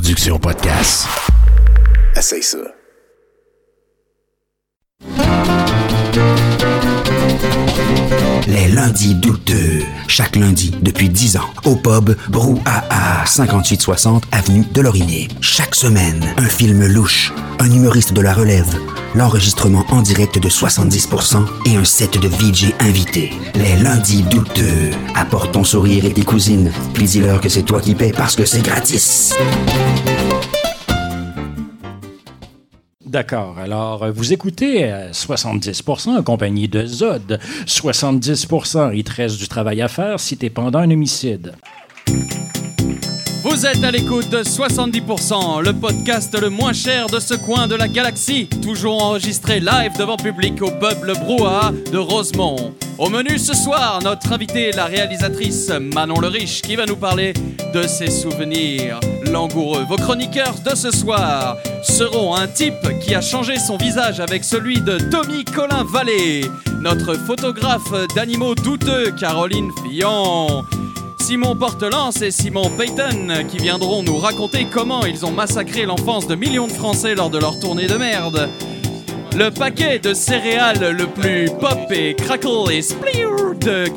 production podcast. Essaye ça. Les lundis douteux. Chaque lundi, depuis 10 ans, au pub Brouhaha, 5860 avenue de Laurinier. Chaque semaine, un film louche, un humoriste de la relève, l'enregistrement en direct de 70% et un set de VJ invités. Les lundis douteux. Apporte ton sourire et tes cousines, puis dis-leur que c'est toi qui paies parce que c'est gratis. D'accord. Alors, vous écoutez 70% en compagnie de Zod. 70%, il te reste du travail à faire si t'es pendant un homicide. Vous êtes à l'écoute de 70%, le podcast le moins cher de ce coin de la galaxie. Toujours enregistré live devant public au pub Le Brouhaha de Rosemont. Au menu ce soir, notre invitée, la réalisatrice Manon Leriche, qui va nous parler de ses souvenirs langoureux. Vos chroniqueurs de ce soir seront un type qui a changé son visage avec celui de Tommy Colin Vallée. Notre photographe d'animaux douteux, Caroline Fillon. Simon Portelance et Simon Peyton qui viendront nous raconter comment ils ont massacré l'enfance de millions de Français lors de leur tournée de merde. Le paquet de céréales le plus pop et crackle et splure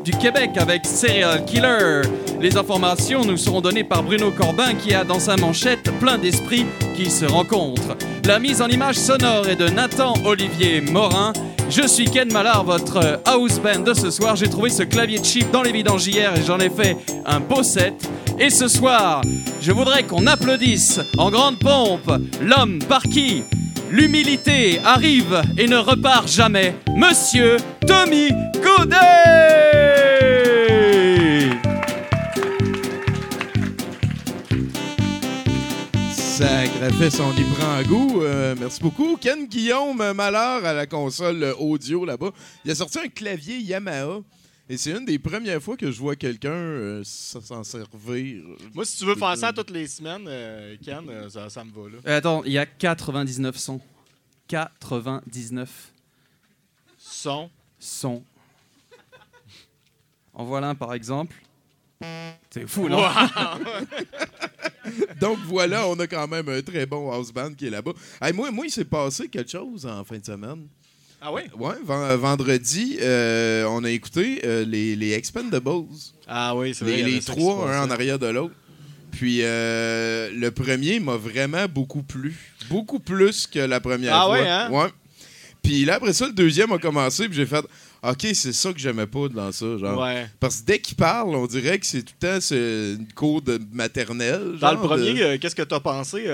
du Québec avec Cereal Killer. Les informations nous seront données par Bruno Corbin qui a dans sa manchette plein d'esprits qui se rencontrent. La mise en image sonore est de Nathan Olivier Morin. Je suis Ken Mallard, votre house band de ce soir. J'ai trouvé ce clavier cheap dans les vidanges hier et j'en ai fait un beau set. Et ce soir, je voudrais qu'on applaudisse en grande pompe l'homme par qui l'humilité arrive et ne repart jamais, Monsieur Tommy Godet! Sacrifice, on y prend un goût. Merci beaucoup. Ken Guillaume, Mallard à la console audio là-bas. Il a sorti un clavier Yamaha. Et c'est une des premières fois que je vois quelqu'un s'en servir. Moi, si tu veux faire ça toutes les semaines, Ken, ça me va là. Attends, il y a 99 sons. 99. Sons. En voilà un, par exemple. C'est fou, non? Wow. Donc voilà, on a quand même un très bon house band qui est là-bas. Hey, moi, il s'est passé quelque chose en fin de semaine. Ah oui? Oui, vendredi, on a écouté les Expendables. Ah oui, c'est vrai. Les trois, un en arrière de l'autre. Puis le premier m'a vraiment beaucoup plu. Beaucoup plus que la première fois. Ah oui, hein? Ouais. Puis là, après ça, le deuxième a commencé, puis j'ai fait... OK, c'est ça que j'aimais pas dans ça, genre. Ouais. Parce que dès qu'il parle, on dirait que c'est tout le temps une cour de maternelle. Genre, dans le premier, qu'est-ce que t'as pensé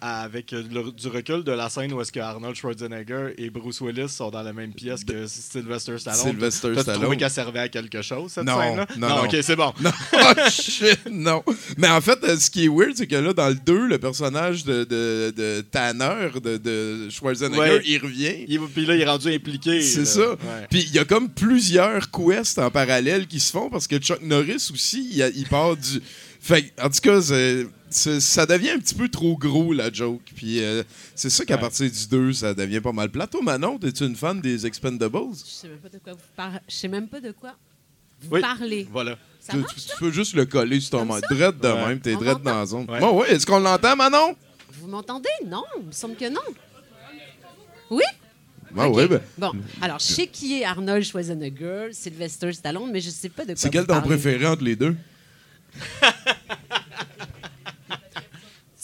avec du recul de la scène où est-ce que Arnold Schwarzenegger et Bruce Willis sont dans la même pièce que Sylvester Stallone? T'as trouvé qu'elle servait à quelque chose, cette scène-là? Non. OK, c'est bon. Non. Oh, shit, non. Mais en fait, ce qui est weird, c'est que là, dans le 2, le personnage de Tanner, de Schwarzenegger, ouais. Il revient. Puis là, il est rendu impliqué. C'est ça. Puis il y a comme plusieurs quests en parallèle qui se font parce que Chuck Norris aussi, il part du... Fait, en tout cas, ça devient un petit peu trop gros, la joke. Puis c'est ça qu'à partir du 2, ça devient pas mal plat. Toi, Manon, es-tu une fan des Expendables? Je sais même pas de quoi vous parlez. Voilà. Ça marche, tu peux juste le coller sur ton micro. Drette de même, t'es drette dans la zone. Ouais. Bon, est-ce qu'on l'entend, Manon? Vous m'entendez? Non, il me semble que non. Oui? Ah okay. Bon, alors, je sais qui est Arnold Schwarzenegger, Sylvester Stallone, mais je sais pas de quoi. C'est quel ton préféré entre les deux?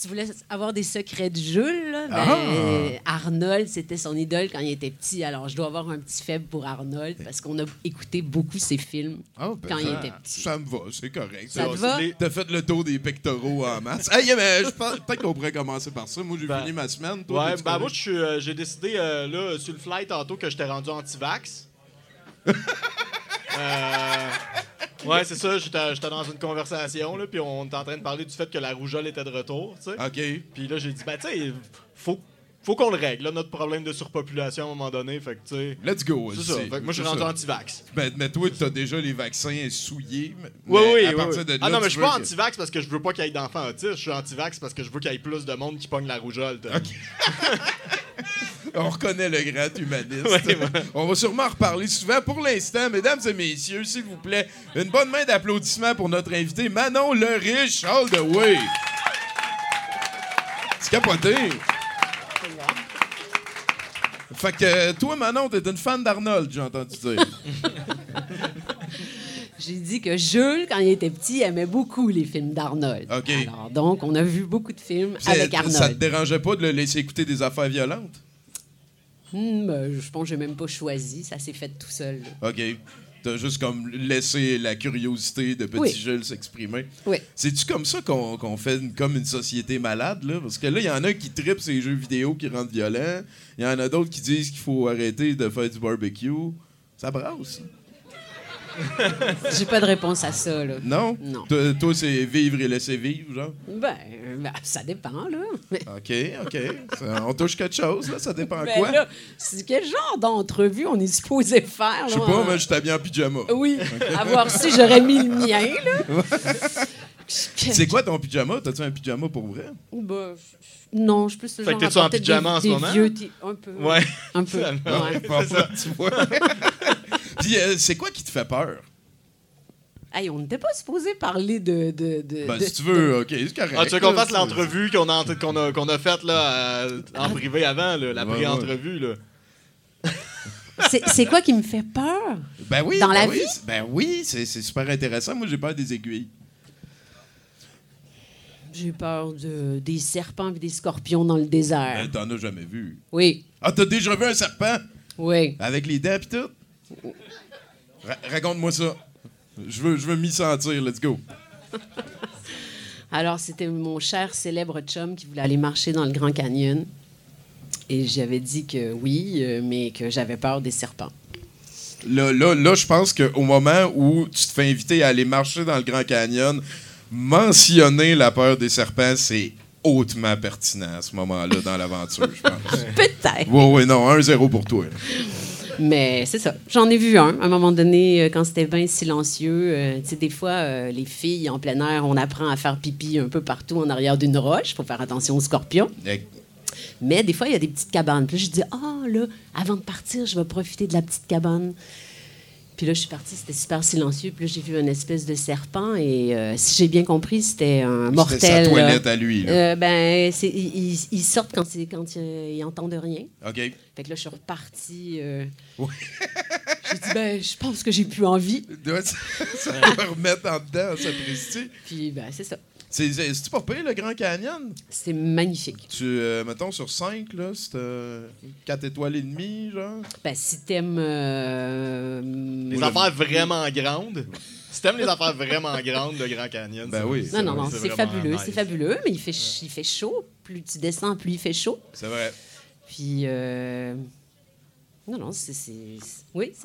Tu voulais avoir des secrets de jeu, là? Ben, Arnold, c'était son idole quand il était petit. Alors, je dois avoir un petit faible pour Arnold parce qu'on a écouté beaucoup ses films quand il était petit. Ça me va, c'est correct. Ça te va? T'as fait le tour des pectoraux en masse. Hey, mais peut-être qu'on pourrait commencer par ça. Moi, j'ai fini ma semaine. Toi, moi, j'ai décidé, là, sur le fly tantôt, que j'étais rendu anti-vax. Ouais, c'est ça, j'étais dans une conversation, là, puis on était en train de parler du fait que la rougeole était de retour, tu sais. OK. Puis là, j'ai dit, ben, tu sais, faut qu'on le règle, là, notre problème de surpopulation à un moment donné, fait que, tu sais... Let's go, c'est ça. Fait que moi, je suis rendu anti-vax. Ben, mais toi, t'as déjà les vaccins souillés, mais à partir de là, non, mais je suis pas anti-vax parce que je veux pas qu'il y ait d'enfants autistes, je suis anti-vax parce que je veux qu'il y ait plus de monde qui pogne la rougeole. On reconnaît le grand humaniste. On va sûrement en reparler souvent. Pour l'instant, mesdames et messieurs, s'il vous plaît, une bonne main d'applaudissements pour notre invité Manon Leriche. All the way. C'est capoté. Fait que toi, Manon, t'es une fan d'Arnold, j'ai entendu dire. J'ai dit que Jules, quand il était petit, il aimait beaucoup les films d'Arnold. Okay. Alors, donc, on a vu beaucoup de films avec Arnold. Ça te dérangeait pas de le laisser écouter des affaires violentes? Je pense que j'ai même pas choisi. Ça s'est fait tout seul. Là. OK. T'as juste comme laissé la curiosité de petit Jules s'exprimer. Oui. C'est-tu comme ça qu'on fait comme une société malade, là? Parce que là, il y en a qui trippent ces jeux vidéo qui rendent violents. Il y en a d'autres qui disent qu'il faut arrêter de faire du barbecue. Ça brasse. J'ai pas de réponse à ça, là. Non? Non. Toi, c'est vivre et laisser vivre, genre? Ben, ça dépend, là. OK. On touche quelque chose, là? Ça dépend quoi? Là, c'est quel genre d'entrevue on est supposé faire, là? Je sais pas, mais je t'habille en pyjama. Oui. Okay. À voir si j'aurais mis le mien, là. C'est quoi ton pyjama? T'as-tu un pyjama pour vrai? Ben, non, je suis plus le genre à porter en pyjama en ce moment? Un peu. Ouais. Un peu. Ouais. Parfois, tu vois. Puis, c'est quoi qui te fait peur? Hey, on n'était pas supposé parler de si tu veux, OK, c'est correct. Ah, tu veux qu'on fasse l'entrevue qu'on a faite là, en privé avant, là, la pré-entrevue, là? C'est quoi qui me fait peur? Ben oui, dans la vie? Ben oui, c'est super intéressant. Moi, j'ai peur des aiguilles. J'ai peur des serpents et des scorpions dans le désert. Ben, t'en as jamais vu? Oui. Ah, t'as déjà vu un serpent? Oui. Avec les dents et tout? Raconte-moi ça. Je veux m'y sentir. Let's go. Alors, c'était mon cher célèbre chum qui voulait aller marcher dans le Grand Canyon. Et j'avais dit que oui, mais que j'avais peur des serpents. Là, je pense qu'au moment où tu te fais inviter à aller marcher dans le Grand Canyon, mentionner la peur des serpents, c'est hautement pertinent à ce moment-là dans l'aventure, je pense. Peut-être. Oui, non, 1-0 pour toi. Mais c'est ça. J'en ai vu un. À un moment donné, quand c'était bien silencieux, tu sais, des fois, les filles, en plein air, on apprend à faire pipi un peu partout en arrière d'une roche. Il faut faire attention aux scorpions. Mais des fois, il y a des petites cabanes. Puis là, je dis, là, avant de partir, je vais profiter de la petite cabane. Puis là, je suis partie, c'était super silencieux. Puis là, j'ai vu une espèce de serpent. Et si j'ai bien compris, c'était un mortel. C'était sa toilette à lui. Là. Ils sortent quand ils n'entendent rien. OK. Fait que là, je suis repartie. Oui. J'ai dit, je pense que j'ai plus envie. Ça va remettre en dedans, ça précise. Puis, c'est ça. C'est-tu pas pire, le Grand Canyon? C'est magnifique. Tu, mettons, sur 5, là, c'est 4 étoiles et demie, genre? Si t'aimes... les affaires vraiment grandes. Si t'aimes les affaires vraiment grandes, le Grand Canyon, oui. Non, c'est fabuleux, nice. C'est fabuleux, mais il fait chaud. Plus tu descends, plus il fait chaud. C'est vrai. Puis... Non, c'est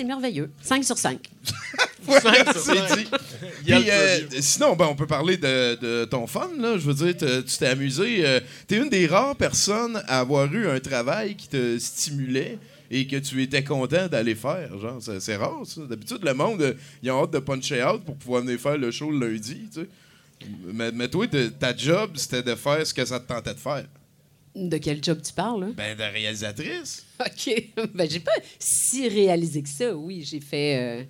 merveilleux. 5/5. Voilà, 5/5. Dit. Puis, sinon, on peut parler de ton fun, là. Je veux dire, tu t'es amusé. T'es une des rares personnes à avoir eu un travail qui te stimulait et que tu étais content d'aller faire. Genre, c'est rare, ça. D'habitude, le monde, ils ont hâte de puncher out pour pouvoir venir faire le show le lundi, tu sais. Mais toi, ta job, c'était de faire ce que ça te tentait de faire. De quel job tu parles? Hein? De réalisatrice. OK. J'ai pas si réalisé que ça. Oui, j'ai fait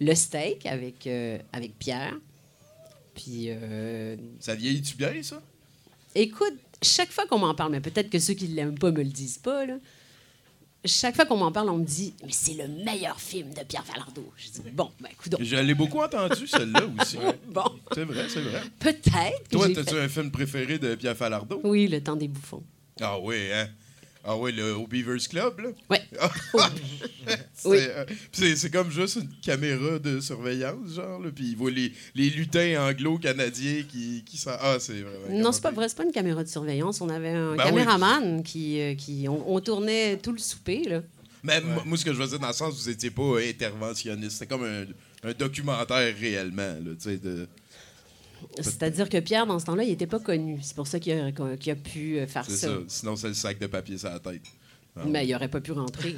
le steak avec Pierre. Puis... Ça vieillit-tu bien, ça? Écoute, chaque fois qu'on m'en parle, mais peut-être que ceux qui l'aiment pas me le disent pas, là. Chaque fois qu'on m'en parle, on me dit « Mais c'est le meilleur film de Pierre Falardeau. » Je dis « Bon, coudonc. » Je l'ai beaucoup entendu, celle-là aussi. Bon. C'est vrai. Peut-être que t'as-tu un film préféré de Pierre Falardeau? Oui, « Le temps des bouffons ». Ah oui, hein? Ah oui, au Beavers Club, là? Ouais. Oui. C'est comme juste une caméra de surveillance, genre, là, puis il voit les lutins anglo-canadiens qui sont... Ah, c'est vraiment... Non, c'est pas vrai, c'est pas une caméra de surveillance. On avait un caméraman qui... On tournait tout le souper, là. Mais moi, ce que je veux dire, dans le sens, vous étiez pas interventionniste. C'était comme un documentaire réellement, là, tu sais, de... C'est-à-dire que Pierre, dans ce temps-là, il n'était pas connu. C'est pour ça qu'il a pu faire ça. Sinon, c'est le sac de papier sur la tête. Alors. Mais il n'aurait pas pu rentrer.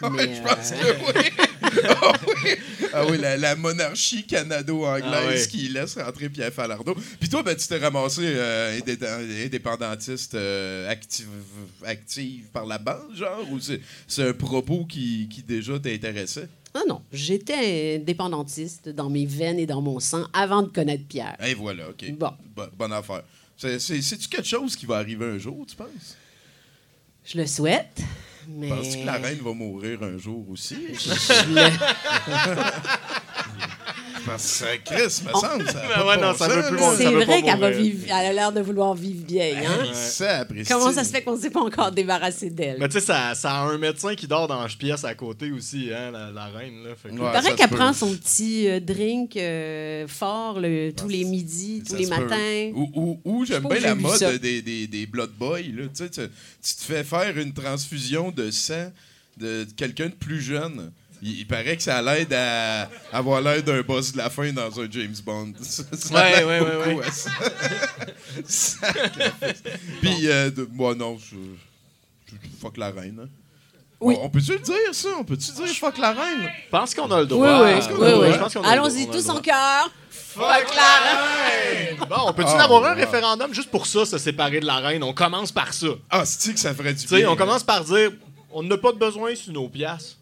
Je pense que oui. La monarchie canado-anglaise qui laisse rentrer Pierre Falardeau. Puis toi, tu t'es ramassé indépendantiste active par la bande, genre? Ou c'est un propos qui déjà t'intéressait? Ah non, j'étais indépendantiste dans mes veines et dans mon sang avant de connaître Pierre. Et voilà, OK. Bon. Bonne affaire. C'est-tu quelque chose qui va arriver un jour, tu penses? Je le souhaite, mais... Penses-tu que la reine va mourir un jour aussi? Chris, me semble, ça ben ouais, non, ça veut plus long, c'est ça veut vrai qu'elle va vivre, elle a l'air de vouloir vivre vieille. Hein? Ouais. Ça, comment ça se fait qu'on ne s'est pas encore débarrassé d'elle? Mais tu sais, ça a un médecin qui dort dans la pièce à côté aussi, hein, la reine. Là. Fait que... ouais, il paraît qu'elle prend son petit drink fort tous les midis, tous les matins. Ou j'aime bien la mode des blood boys. Là. Tu te fais faire une transfusion de sang de quelqu'un de plus jeune. Il paraît que ça l'aide à avoir l'air d'un boss de la fin dans un James Bond. Ça l'aide beaucoup. À ça. Puis, moi, non, je fuck la reine. Hein. Oui. On peut-tu le dire, ça? On peut-tu dire fuck la reine? Je pense qu'on a le droit. Oui. Allons-y, tous en cœur. Fuck la reine! Bon, on peut-tu avoir un référendum juste pour ça, se séparer de la reine? On commence par ça. Ah, c'est-tu que ça ferait du bien? Tu sais, on commence par dire... On n'a pas de besoin sur nos piastres.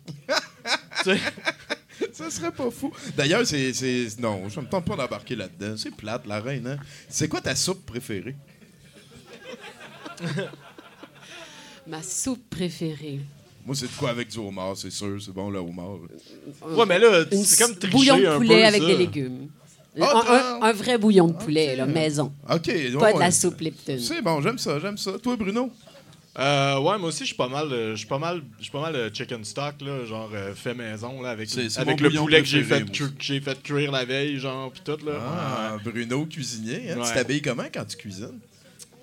Ça serait pas fou. D'ailleurs, non, je me tente pas d'embarquer là-dedans. C'est plate, la reine. Hein? C'est quoi ta soupe préférée? Ma soupe préférée. Moi, c'est de quoi avec du homard, c'est sûr. C'est bon, le homard. Ouais, mais là, c'est comme tricher bouillon de poulet un peu, avec ça. Des légumes. Un vrai bouillon de poulet, là, maison. Okay, pas de la soupe Lipton. C'est bon, j'aime ça. Toi, Bruno? Ouais, moi aussi, je suis pas mal chicken stock, là, genre fait maison, là, avec le poulet que j'ai fait cuire la veille, genre, pis tout, là. Ah, ouais. Bruno, cuisinier, hein? Ouais. Tu t'habilles comment quand tu cuisines?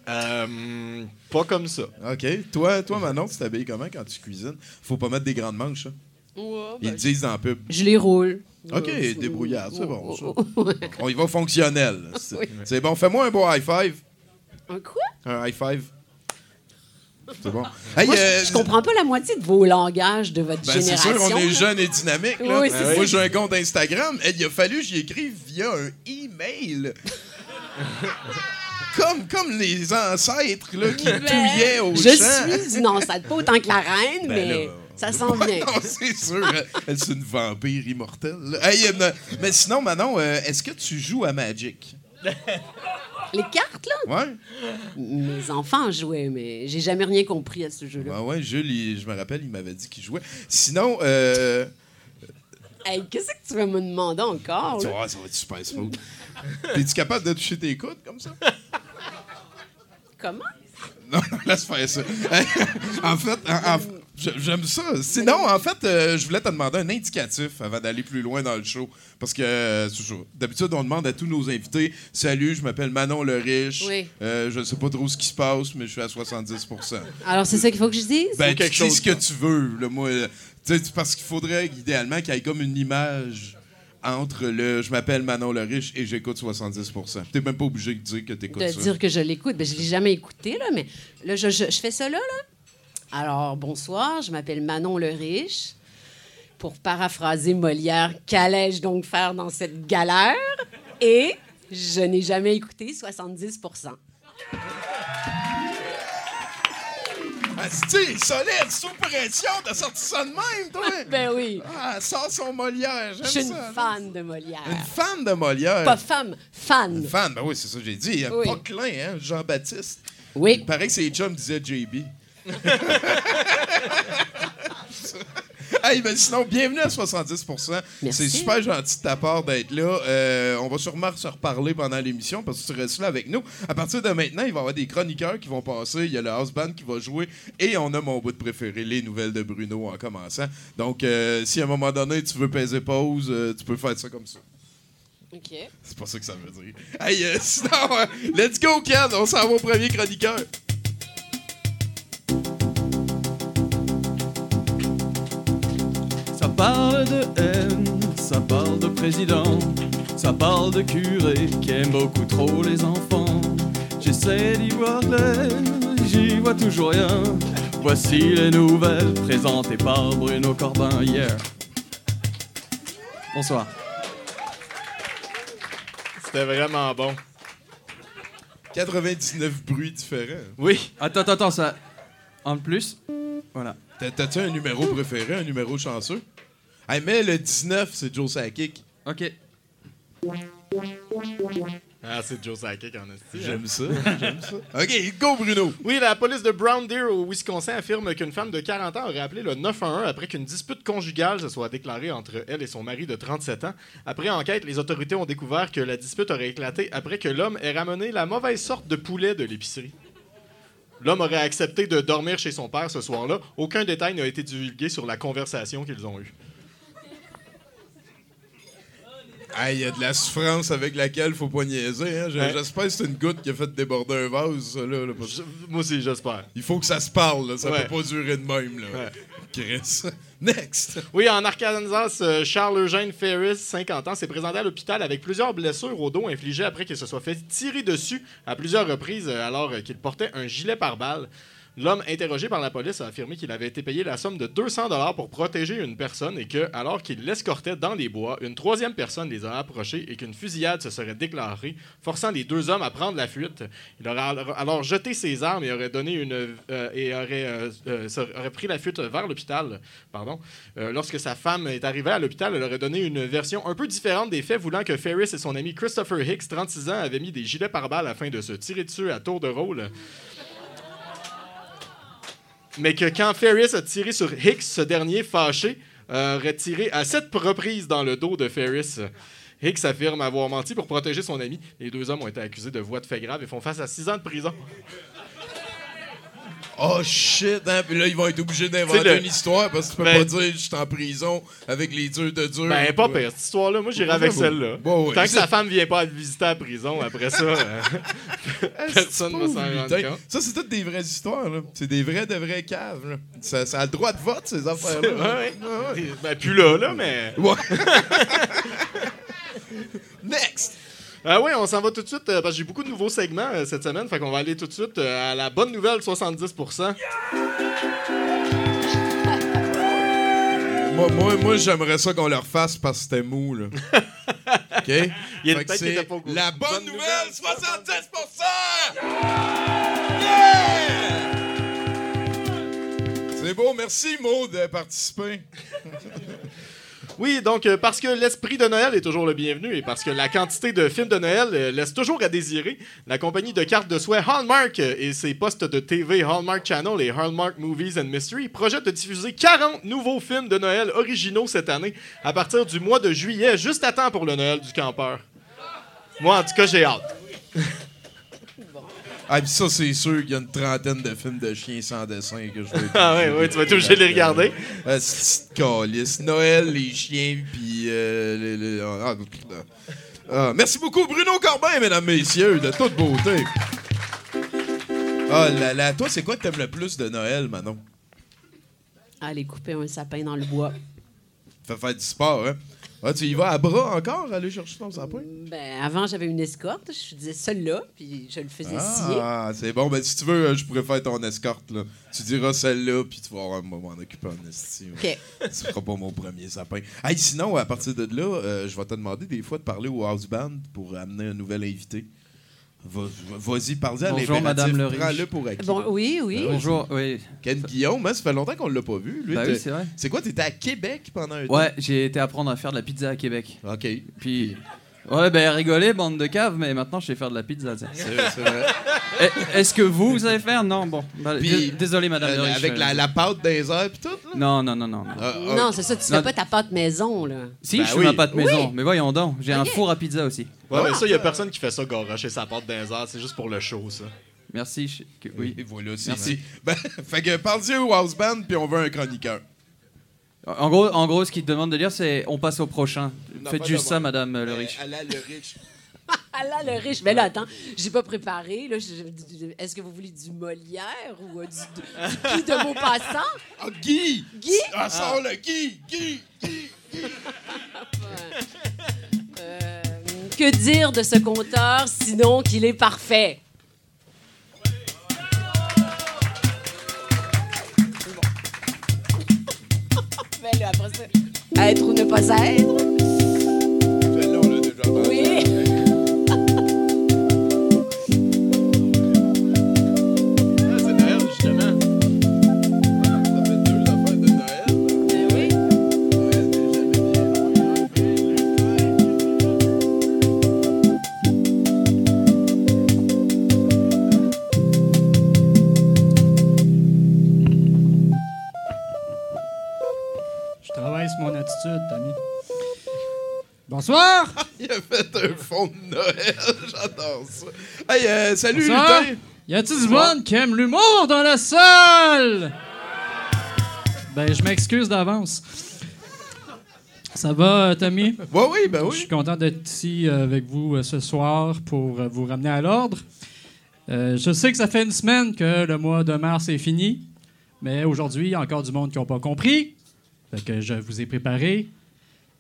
Pas comme ça. OK. Toi, Manon, tu t'habilles comment quand tu cuisines? Faut pas mettre des grandes manches, hein? Ouais, ils disent dans le pub. Je les roule. OK, débrouillard, c'est bon. Ça. On y va fonctionnel. C'est bon, fais-moi un beau high five. Un quoi? Un high five. C'est bon. Hey, moi, je comprends pas la moitié de vos langages de votre génération. C'est sûr, on est jeunes et dynamiques. Là. Oui, moi, j'ai un compte Instagram. Il a fallu que j'y écrive via un email. comme les ancêtres là, qui touillaient au champ. Je suis une ancêtre, pas autant que la reine, mais... Là, ça s'en vient. Non, c'est sûr. Elle, c'est une vampire immortelle. Hey, mais sinon, Manon, est-ce que tu joues à Magic? Les cartes, là? Ouais. Mes enfants jouaient, mais j'ai jamais rien compris à ce jeu-là. Ben ouais, Jules, je me rappelle, il m'avait dit qu'il jouait. Sinon, Hey, qu'est-ce que tu vas me demander encore? Tu vois, ça va être super smooth. Es-tu capable de toucher tes coudes comme ça? Comment? Non, laisse faire ça. En fait, j'aime ça. Sinon, en fait, je voulais te demander un indicatif avant d'aller plus loin dans le show. Parce que, d'habitude, on demande à tous nos invités « Salut, je m'appelle Manon Leriche. Oui. Je ne sais pas trop ce qui se passe, mais je suis à 70 %. » Alors, c'est ça qu'il faut que je dise? Ben, tu dis ce que tu veux. Là, moi, parce qu'il faudrait, idéalement, qu'il y ait comme une image... entre le « je m'appelle Manon Leriche et j'écoute 70 %.» T'es même pas obligé de dire que t'écoutes ça. De dire que je l'écoute. Ben, je l'ai jamais écouté, là, mais là, je fais ça, là. Alors, bonsoir, je m'appelle Manon Leriche. Pour paraphraser Molière, qu'allais-je donc faire dans cette galère? Et je n'ai jamais écouté 70 %. Asti, solide, sous pression, t'as sorti ça de même, toi! Ben oui! Ah, sort son Molière, j'aime ça! Je suis une fan de Molière. Une fan de Molière? Pas femme, fan! Une fan, ben oui, c'est ça que j'ai dit. Oui. Pas Klein, hein, Jean-Baptiste. Oui. Il paraît que ses chums disaient JB. Hey, ben sinon, bienvenue à 70 %. Merci. C'est super gentil de ta part d'être là. On va sûrement se reparler pendant l'émission parce que tu restes là avec nous. À partir de maintenant, il va y avoir des chroniqueurs qui vont passer. Il y a le house band qui va jouer. Et on a mon bout de préféré, les nouvelles de Bruno en commençant. Donc, si à un moment donné, tu veux peser pause, tu peux faire ça comme ça. OK. C'est pas ça que ça veut dire. Hey, sinon, let's go, Ken! On s'en va au premier chroniqueur. Ça parle de haine, ça parle de président, ça parle de curé qui aime beaucoup trop les enfants. J'essaie d'y voir clair, j'y vois toujours rien. Voici les nouvelles présentées par Bruno Corbin hier. Bonsoir. C'était vraiment bon. 99 bruits différents. Oui. Attends, ça... En plus, voilà. T'as-tu un numéro préféré, un numéro chanceux? Hey, mais le 19, c'est Joe Sakic. OK. Ah, c'est Joe Sakic en esti. J'aime ça, j'aime ça. OK, go Bruno! Oui, la police de Brown Deer au Wisconsin affirme qu'une femme de 40 ans aurait appelé le 911 après qu'une dispute conjugale se soit déclarée entre elle et son mari de 37 ans. Après enquête, les autorités ont découvert que la dispute aurait éclaté après que l'homme ait ramené la mauvaise sorte de poulet de l'épicerie. L'homme aurait accepté de dormir chez son père ce soir-là. Aucun détail n'a été divulgué sur la conversation qu'ils ont eue. Ah, il y a de la souffrance avec laquelle faut pas niaiser. Hein? J'espère que c'est une goutte qui a fait déborder un vase. Là. Moi aussi, j'espère. Il faut que ça se parle. Là. Ça peut pas durer de même. Là. Ouais. Chris. Next! Oui, en Arkansas, Charles-Eugène Ferris, 50 ans, s'est présenté à l'hôpital avec plusieurs blessures au dos infligées après qu'il se soit fait tirer dessus à plusieurs reprises alors qu'il portait un gilet pare-balles. L'homme interrogé par la police a affirmé qu'il avait été payé la somme de 200$ pour protéger une personne et que, alors qu'il l'escortait dans les bois, une troisième personne les a approchés et qu'une fusillade se serait déclarée, forçant les deux hommes à prendre la fuite. Il aurait alors jeté ses armes et aurait donné aurait pris la fuite vers l'hôpital. Lorsque sa femme est arrivée à l'hôpital, elle aurait donné une version un peu différente des faits, voulant que Ferris et son ami Christopher Hicks, 36 ans, avaient mis des gilets pare-balles afin de se tirer dessus à tour de rôle. Mais que quand Ferris a tiré sur Hicks, ce dernier, fâché, aurait tiré à 7 reprises dans le dos de Ferris. Hicks affirme avoir menti pour protéger son ami. Les deux hommes ont été accusés de voies de fait grave et font face à 6 ans de prison. Oh shit, hein? Puis là, ils vont être obligés d'inventer une histoire parce que tu peux pas dire « je suis en prison avec les durs de durs ». Ben, pas pire, cette histoire-là. Moi, j'irai avec celle-là. Bon, ouais. Tant que sa femme vient pas visiter à la prison, après ça, personne ne va s'en rendre compte. Ça, c'est toutes des vraies histoires. Là. C'est des vraies de vraies caves. Là. Ça a le droit de vote, ces affaires-là. Ouais. Ben, plus là, mais... Ouais. Next! Oui, on s'en va tout de suite, parce que j'ai beaucoup de nouveaux segments cette semaine, fait qu'on va aller tout de suite à la bonne nouvelle 70%. Yeah! Moi, j'aimerais ça qu'on le refasse parce que c'était mou, là. OK? Il y a une tête qui était pas au courant. La bonne nouvelle 70%! Yeah! Yeah! C'est beau, merci Maud de participer. Oui, donc, parce que l'esprit de Noël est toujours le bienvenu et parce que la quantité de films de Noël laisse toujours à désirer, la compagnie de cartes de souhait Hallmark et ses postes de TV Hallmark Channel et Hallmark Movies and Mystery projettent de diffuser 40 nouveaux films de Noël originaux cette année à partir du mois de juillet, juste à temps pour le Noël du campeur. Moi, en tout cas, j'ai hâte. Ah, pis ça, c'est sûr qu'il y a une trentaine de films de chiens sans dessin que je vais... Ah ouais, tu vas être obligé de les regarder. C'est calice. Noël, les chiens, pis... merci beaucoup, Bruno Corbin, mesdames, messieurs, de toute beauté. Ah là là, toi, c'est quoi que t'aimes le plus de Noël, Manon? Aller couper un sapin dans le bois. Fait faire du sport, hein? Ah, tu y vas à bras encore, aller chercher ton sapin? Ben, avant, j'avais une escorte. Je disais celle-là, puis je le faisais scier. Ah, c'est bon. Ben, si tu veux, je pourrais faire ton escorte, là. Tu diras celle-là, puis tu vas avoir un moment occupé en esti. OK. Tu feras pas mon premier sapin. Hey, sinon, à partir de là, je vais te demander des fois de parler au house band pour amener un nouvel invité. Vas-y, parle-y à l'épératif. Bonjour, Madame Leriche. Prends-le pour acquis. Oui. Bonjour, oui. Ken Guillaume, hein, ça fait longtemps qu'on ne l'a pas vu. Lui, oui, c'est vrai. C'est quoi, t'étais à Québec pendant un temps? Ouais, j'ai été apprendre à faire de la pizza à Québec. OK. Puis, ouais, ben rigolez, bande de caves, mais maintenant, je sais faire de la pizza. C'est vrai. Est-ce que vous savez faire? Non, bon. Ben, puis, désolé, Madame Leriche. Avec la pâte des airs puis tout, là? Non. Non, c'est ça, tu fais pas ta pâte maison, là. Si, ben, je fais ma pâte maison, mais voyons donc. J'ai un four à pizza aussi. Ouais, mais ça, il n'y a personne qui fait ça, garocher sa porte d'un hasard. C'est juste pour le show, ça. Merci. Oui. Et voilà, merci. Ben, fait que parle-y au house band, puis on veut un chroniqueur. En gros, ce qu'ils te demandent de lire, c'est on passe au prochain. Faites juste ça, Madame Leriche. À la Leriche. À la Leriche. Mais là, attends, j'ai pas préparé. Là, est-ce que vous voulez du Molière ou du Guy de Maupassant? Ah, Guy! Ah, sort le Guy! Que dire de ce conteur, sinon qu'il est parfait? C'est bon. Mais là, après ça, être ou ne pas être. Celle-là, on l'a déjà parlé. Oui. C'est Noël, justement. Ça fait deux affaires de Noël. Mais oui. Noël n'est jamais bien loin. Bonsoir! Il a fait un fond de Noël, j'adore ça. Hey, salut, bonsoir. Lutin! Y a-t-il du monde qui aime l'humour dans la salle? Ben, je m'excuse d'avance. Ça va, Tommy? Oui. Je suis content d'être ici avec vous ce soir pour vous ramener à l'ordre. Je sais que ça fait une semaine que le mois de mars est fini, mais aujourd'hui, il y a encore du monde qui n'a pas compris. Fait que je vous ai préparé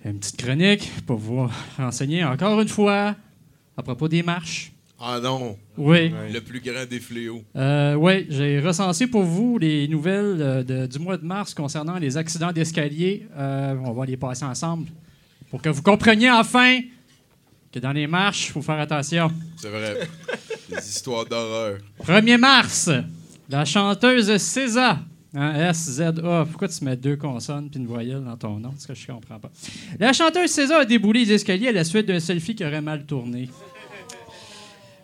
une petite chronique pour vous renseigner encore une fois à propos des marches. Ah non! Oui. Le plus grand des fléaux. Oui, j'ai recensé pour vous les nouvelles du mois de mars concernant les accidents d'escalier. On va les passer ensemble pour que vous compreniez enfin que dans les marches, il faut faire attention. C'est vrai. Des histoires d'horreur. 1er mars, la chanteuse César. S-Z-A. Pourquoi tu mets deux consonnes puis une voyelle dans ton nom? C'est que je comprends pas. La chanteuse César a déboulé les escaliers à la suite d'un selfie qui aurait mal tourné.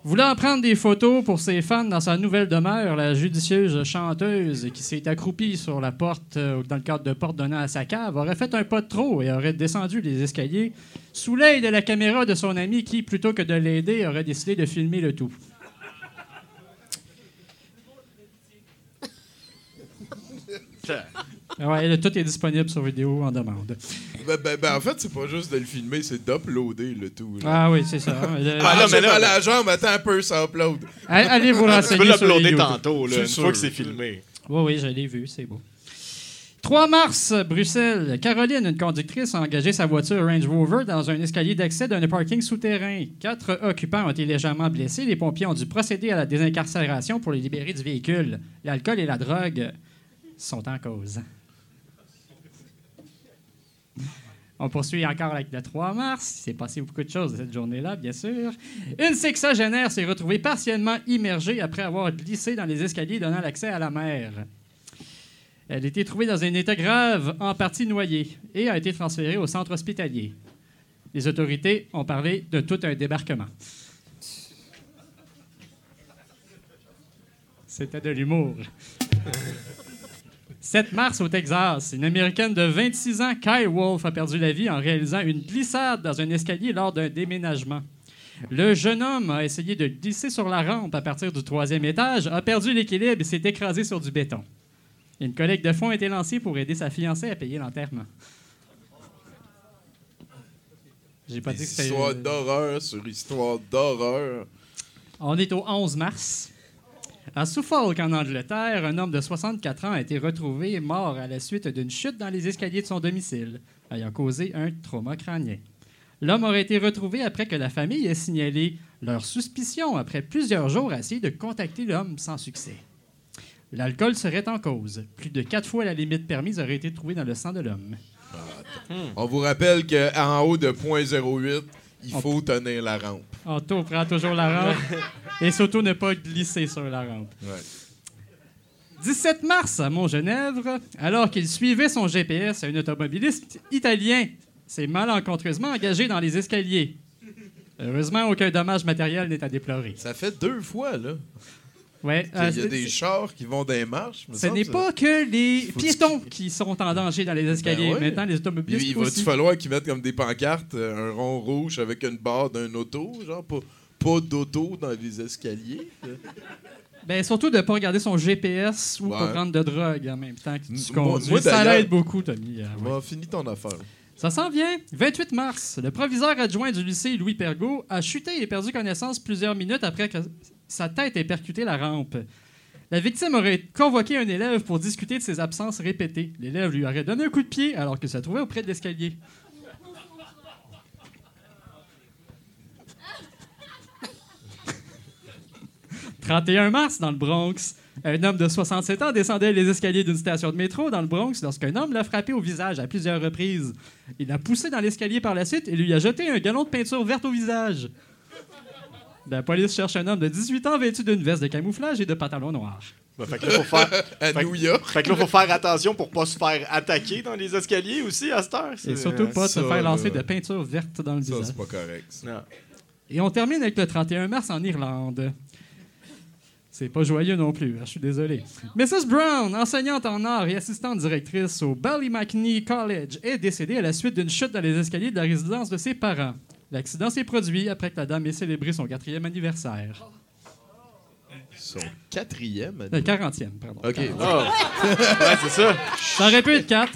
Voulant prendre des photos pour ses fans dans sa nouvelle demeure, la judicieuse chanteuse qui s'est accroupie sur la porte, dans le cadre de porte donnant à sa cave, aurait fait un pas de trop et aurait descendu les escaliers sous l'œil de la caméra de son ami qui, plutôt que de l'aider, aurait décidé de filmer le tout. Ouais, là, tout est disponible sur vidéo en demande. En fait, c'est pas juste de le filmer, c'est d'uploader le tout. Là. Ah oui, c'est ça. Là, la jambe, attends un peu, ça upload. Allez vous renseigner. Tu peux l'uploader tantôt, là, une fois que c'est filmé. Oui, je l'ai vu, c'est beau. 3 mars, Bruxelles. Caroline, une conductrice, a engagé sa voiture Range Rover dans un escalier d'accès d'un parking souterrain. 4 occupants ont été légèrement blessés. Les pompiers ont dû procéder à la désincarcération pour les libérer du véhicule. L'alcool et la drogue sont en cause. On poursuit encore avec le 3 mars. Il s'est passé beaucoup de choses cette journée-là, bien sûr. Une sexagénaire s'est retrouvée partiellement immergée après avoir glissé dans les escaliers donnant l'accès à la mer. Elle a été trouvée dans un état grave, en partie noyée, et a été transférée au centre hospitalier. Les autorités ont parlé de tout un débarquement. C'était de l'humour. 7 mars au Texas, une Américaine de 26 ans, Kyle Wolf, a perdu la vie en réalisant une glissade dans un escalier lors d'un déménagement. Le jeune homme a essayé de glisser sur la rampe à partir du 3e étage, a perdu l'équilibre et s'est écrasé sur du béton. Une collecte de fonds a été lancée pour aider sa fiancée à payer l'enterrement. J'ai pas dit que c'était... Histoire d'horreur sur histoire d'horreur. On est au 11 mars. À Suffolk, en Angleterre, un homme de 64 ans a été retrouvé mort à la suite d'une chute dans les escaliers de son domicile, ayant causé un trauma crânien. L'homme aurait été retrouvé après que la famille ait signalé leur suspicion après plusieurs jours à essayer de contacter l'homme sans succès. L'alcool serait en cause. Plus de 4 fois la limite permise aurait été trouvée dans le sang de l'homme. On vous rappelle qu'en haut de 0.08... Il faut tenir la rampe. On prend toujours la rampe et surtout ne pas glisser sur la rampe. Ouais. 17 mars à Montgenèvre, alors qu'il suivait son GPS, un automobiliste italien s'est malencontreusement engagé dans les escaliers. Heureusement, aucun dommage matériel n'est à déplorer. Ça fait 2 fois, là. Ouais, il y a des chars qui vont dans les marches. Ce n'est pas que les piétons qui sont en danger dans les escaliers. Ben ouais. Maintenant, les automobilistes il va-tu falloir qu'ils mettent comme des pancartes un rond rouge avec une barre d'un auto? Genre, pas d'auto dans les escaliers? Ben, surtout de ne pas regarder son GPS ou pas prendre de drogue en même temps que tu conduis. Moi, ça l'aide beaucoup, Tommy. On va finir ton affaire. Ça s'en vient. 28 mars, le proviseur adjoint du lycée Louis Pergaud a chuté et perdu connaissance plusieurs minutes après que sa tête ait percuté la rampe. La victime aurait convoqué un élève pour discuter de ses absences répétées. L'élève lui aurait donné un coup de pied alors qu'il se trouvait auprès de l'escalier. « 31 mars, dans le Bronx. » Un homme de 67 ans descendait les escaliers d'une station de métro dans le Bronx lorsqu'un homme l'a frappé au visage à plusieurs reprises. Il l'a poussé dans l'escalier par la suite et lui a jeté un gallon de peinture verte au visage. La police cherche un homme de 18 ans vêtu d'une veste de camouflage et de pantalon noir. Ben, fait que là, faut faire attention pour pas se faire attaquer dans les escaliers aussi à cette heure. Et surtout pas se faire lancer de peinture verte dans le visage. Ça, c'est pas correct. Ça. Et on termine avec le 31 mars en Irlande. C'est pas joyeux non plus, je suis désolé. Mrs. Brown, enseignante en art et assistante directrice au Ballymachnee College, est décédée à la suite d'une chute dans les escaliers de la résidence de ses parents. L'accident s'est produit après que la dame ait célébré son 4e anniversaire. Son 4e anniversaire? 40e, pardon. OK. 40e. Oh. Ouais, c'est ça. Ça aurait pu être 4.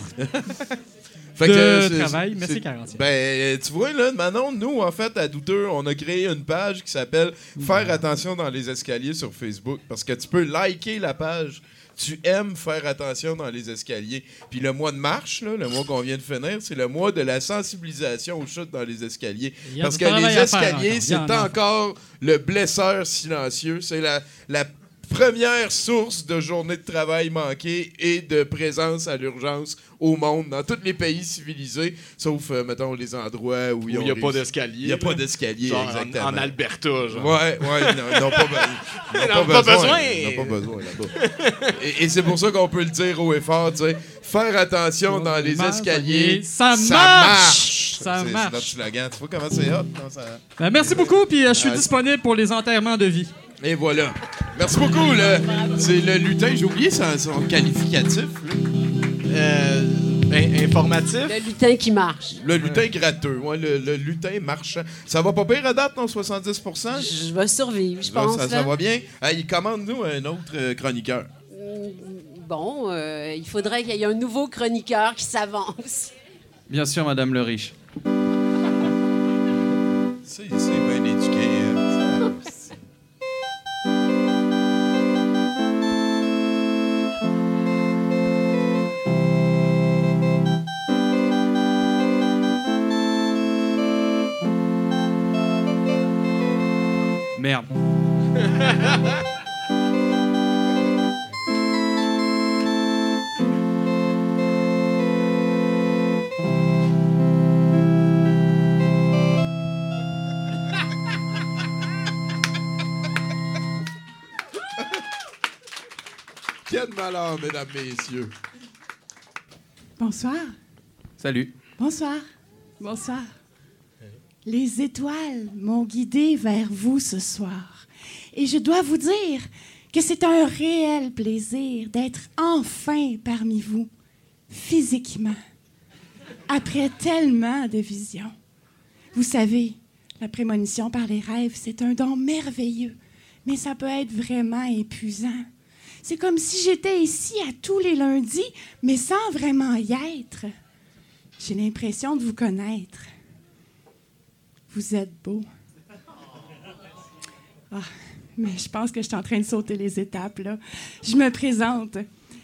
Fait que de travail, mais c'est 40e. Ben, tu vois, là, Manon, nous, en fait, à Douteux, on a créé une page qui s'appelle « Faire attention dans les escaliers » sur Facebook, parce que tu peux liker la page. Tu aimes faire attention dans les escaliers. Puis le mois de marche, là, le mois qu'on vient de finir, c'est le mois de la sensibilisation aux chutes dans les escaliers. Parce que les escaliers, c'est encore le blesseur silencieux. C'est la première source de journée de travail manquée et de présence à l'urgence au monde, dans tous les pays civilisés, sauf, mettons, les endroits où il n'y a pas d'escalier. Il n'y a pas d'escalier, exactement. En Alberta, genre. Ouais, ils n'ont pas besoin. Ils n'ont pas besoin, là-bas. Et c'est pour ça qu'on peut le dire haut et fort, tu sais, faire attention dans les escaliers, ça marche. C'est notre slogan. Tu vois comment c'est hot? Non, ça... Ben, merci beaucoup, puis je suis disponible pour les enterrements de vie. Et voilà. Merci beaucoup. C'est le lutin, j'ai oublié son qualificatif, là. Informatif. Le lutin qui marche. Le lutin gratteux. Ouais, le lutin marchant. Ça va pas pire à date, non, 70%? Je vais survivre, je pense. Ça va bien. Il commande nous un autre chroniqueur. Bon, il faudrait qu'il y ait un nouveau chroniqueur qui s'avance. Bien sûr, Madame Leriche. C'est bien éduqué. Merde. Ken Mallard, mesdames, messieurs. Bonsoir. Salut. Bonsoir. Les étoiles m'ont guidée vers vous ce soir. Et je dois vous dire que c'est un réel plaisir d'être enfin parmi vous, physiquement, après tellement de visions. Vous savez, la prémonition par les rêves, c'est un don merveilleux, mais ça peut être vraiment épuisant. C'est comme si j'étais ici à tous les lundis, mais sans vraiment y être. J'ai l'impression de vous connaître. Vous êtes beau. Ah, mais je pense que je suis en train de sauter les étapes, là. Je me présente.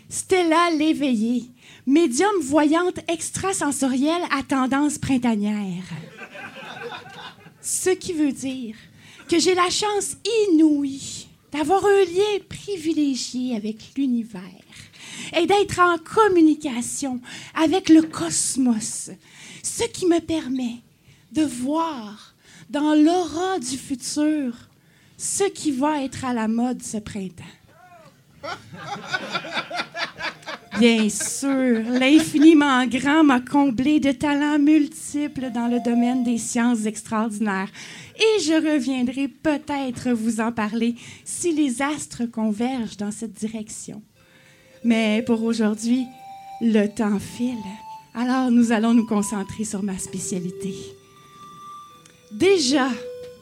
Stella Léveillé, médium voyante extrasensorielle à tendance printanière. Ce qui veut dire que j'ai la chance inouïe d'avoir un lien privilégié avec l'univers et d'être en communication avec le cosmos, ce qui me permet de voir dans l'aura du futur ce qui va être à la mode ce printemps. Bien sûr, l'infiniment grand m'a comblée de talents multiples dans le domaine des sciences extraordinaires. Et je reviendrai peut-être vous en parler si les astres convergent dans cette direction. Mais pour aujourd'hui, le temps file. Alors nous allons nous concentrer sur ma spécialité. Déjà,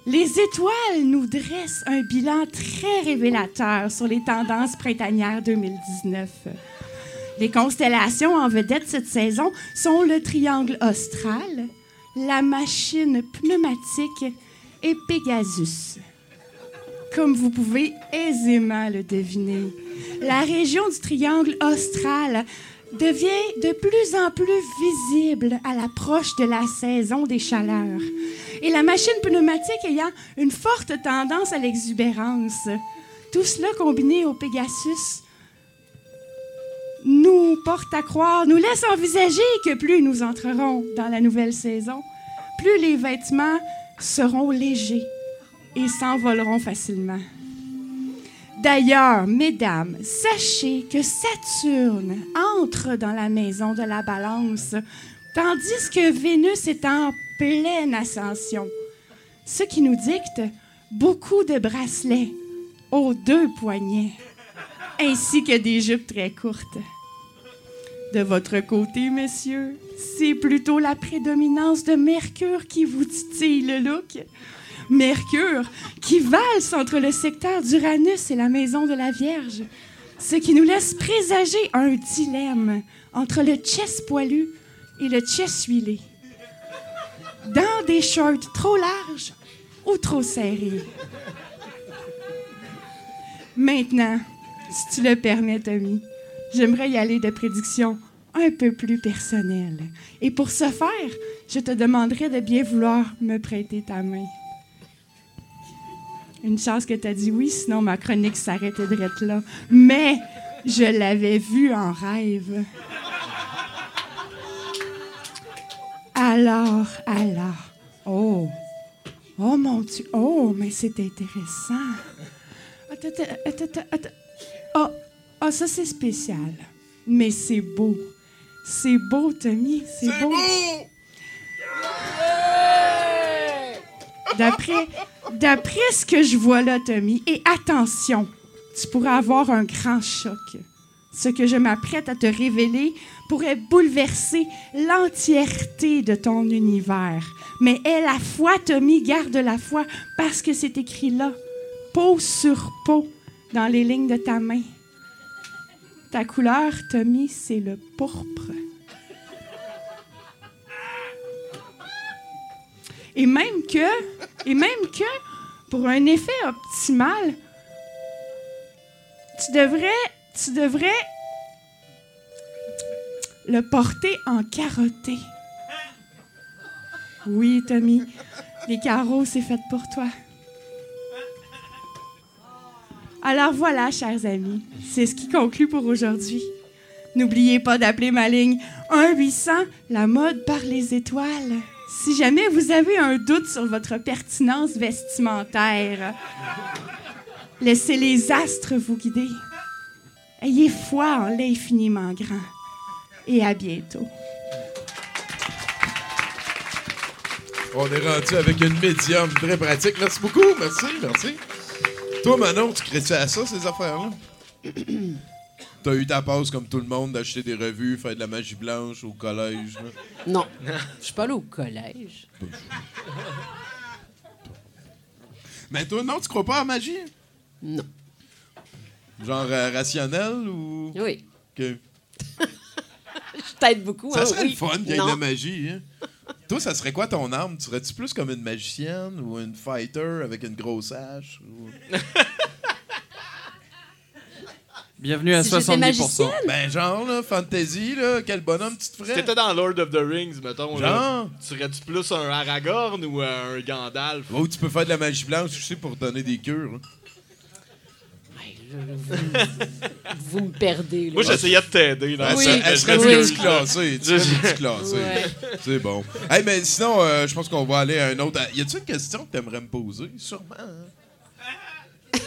les étoiles nous dressent un bilan très révélateur sur les tendances printanières 2019. Les constellations en vedette cette saison sont le triangle austral, la machine pneumatique et Pégasus. Comme vous pouvez aisément le deviner, la région du triangle austral devient de plus en plus visible à l'approche de la saison des chaleurs. Et la machine pneumatique ayant une forte tendance à l'exubérance. Tout cela combiné au Pégasus nous porte à croire, nous laisse envisager que plus nous entrerons dans la nouvelle saison, plus les vêtements seront légers et s'envoleront facilement. D'ailleurs, mesdames, sachez que Saturne entre dans la maison de la Balance, tandis que Vénus est en pleine ascension, ce qui nous dicte beaucoup de bracelets, aux deux poignets, ainsi que des jupes très courtes. De votre côté, messieurs, c'est plutôt la prédominance de Mercure qui vous titille le look. Mercure qui valse entre le secteur d'Uranus et la maison de la Vierge, ce qui nous laisse présager un dilemme entre le chest poilu et le chest huilé. Dans des shorts trop larges ou trop serrés. Maintenant, si tu le permets, Tommy, j'aimerais y aller de prédictions un peu plus personnelles. Et pour ce faire, je te demanderais de bien vouloir me prêter ta main. Une chance que tu as dit oui, sinon ma chronique s'arrêtait drette là. Mais je l'avais vue en rêve. Alors, oh mon Dieu, oh, mais c'est intéressant. Attends. Ah, ça c'est spécial. Mais c'est beau. C'est beau, Tommy, c'est beau. D'après ce que je vois là, Tommy, et attention, tu pourras avoir un grand choc. Ce que je m'apprête à te révéler pourrait bouleverser l'entièreté de ton univers. Mais aie la foi, Tommy, garde la foi, parce que c'est écrit là, peau sur peau, dans les lignes de ta main. Ta couleur, Tommy, c'est le pourpre. Et même que, pour un effet optimal, tu devrais le porter en carotté. Oui, Tommy, les carreaux, c'est fait pour toi. Alors voilà, chers amis, c'est ce qui conclut pour aujourd'hui. N'oubliez pas d'appeler ma ligne 1-800, la mode par les étoiles. Si jamais vous avez un doute sur votre pertinence vestimentaire, laissez les astres vous guider. Ayez foi en l'infiniment grand. Et à bientôt. On est rendu avec une médium très pratique. Merci beaucoup. Merci. Toi, Manon, tu crées-tu à ça, ces affaires-là? T'as eu ta passe, comme tout le monde, d'acheter des revues, faire de la magie blanche au collège? Là. Non. Je suis pas allé au collège. Mais toi, non, tu crois pas à la magie? Non. Genre rationnel ou... Oui. Okay. Je t'aide beaucoup. Ça serait le fun qu'il y ait de la magie. Hein? Toi, ça serait quoi ton arme? Tu serais-tu plus comme une magicienne ou une fighter avec une grosse hache? Ou... Bienvenue à 70%. Ben genre, là, fantasy, là, quel bonhomme tu te ferais? Si t'étais dans Lord of the Rings, mettons, genre, tu serais-tu plus un Aragorn ou un Gandalf? Ou tu peux faire de la magie blanche, tu sais, pour donner des cures. Là. Vous me perdez. Là. Moi, j'essayais de t'aider. Là. Oui. Elle serait classée. Ouais. C'est bon. Hey, mais sinon, je pense qu'on va aller à un autre. Y a-t-il une question que t'aimerais me poser? Sûrement. Hein?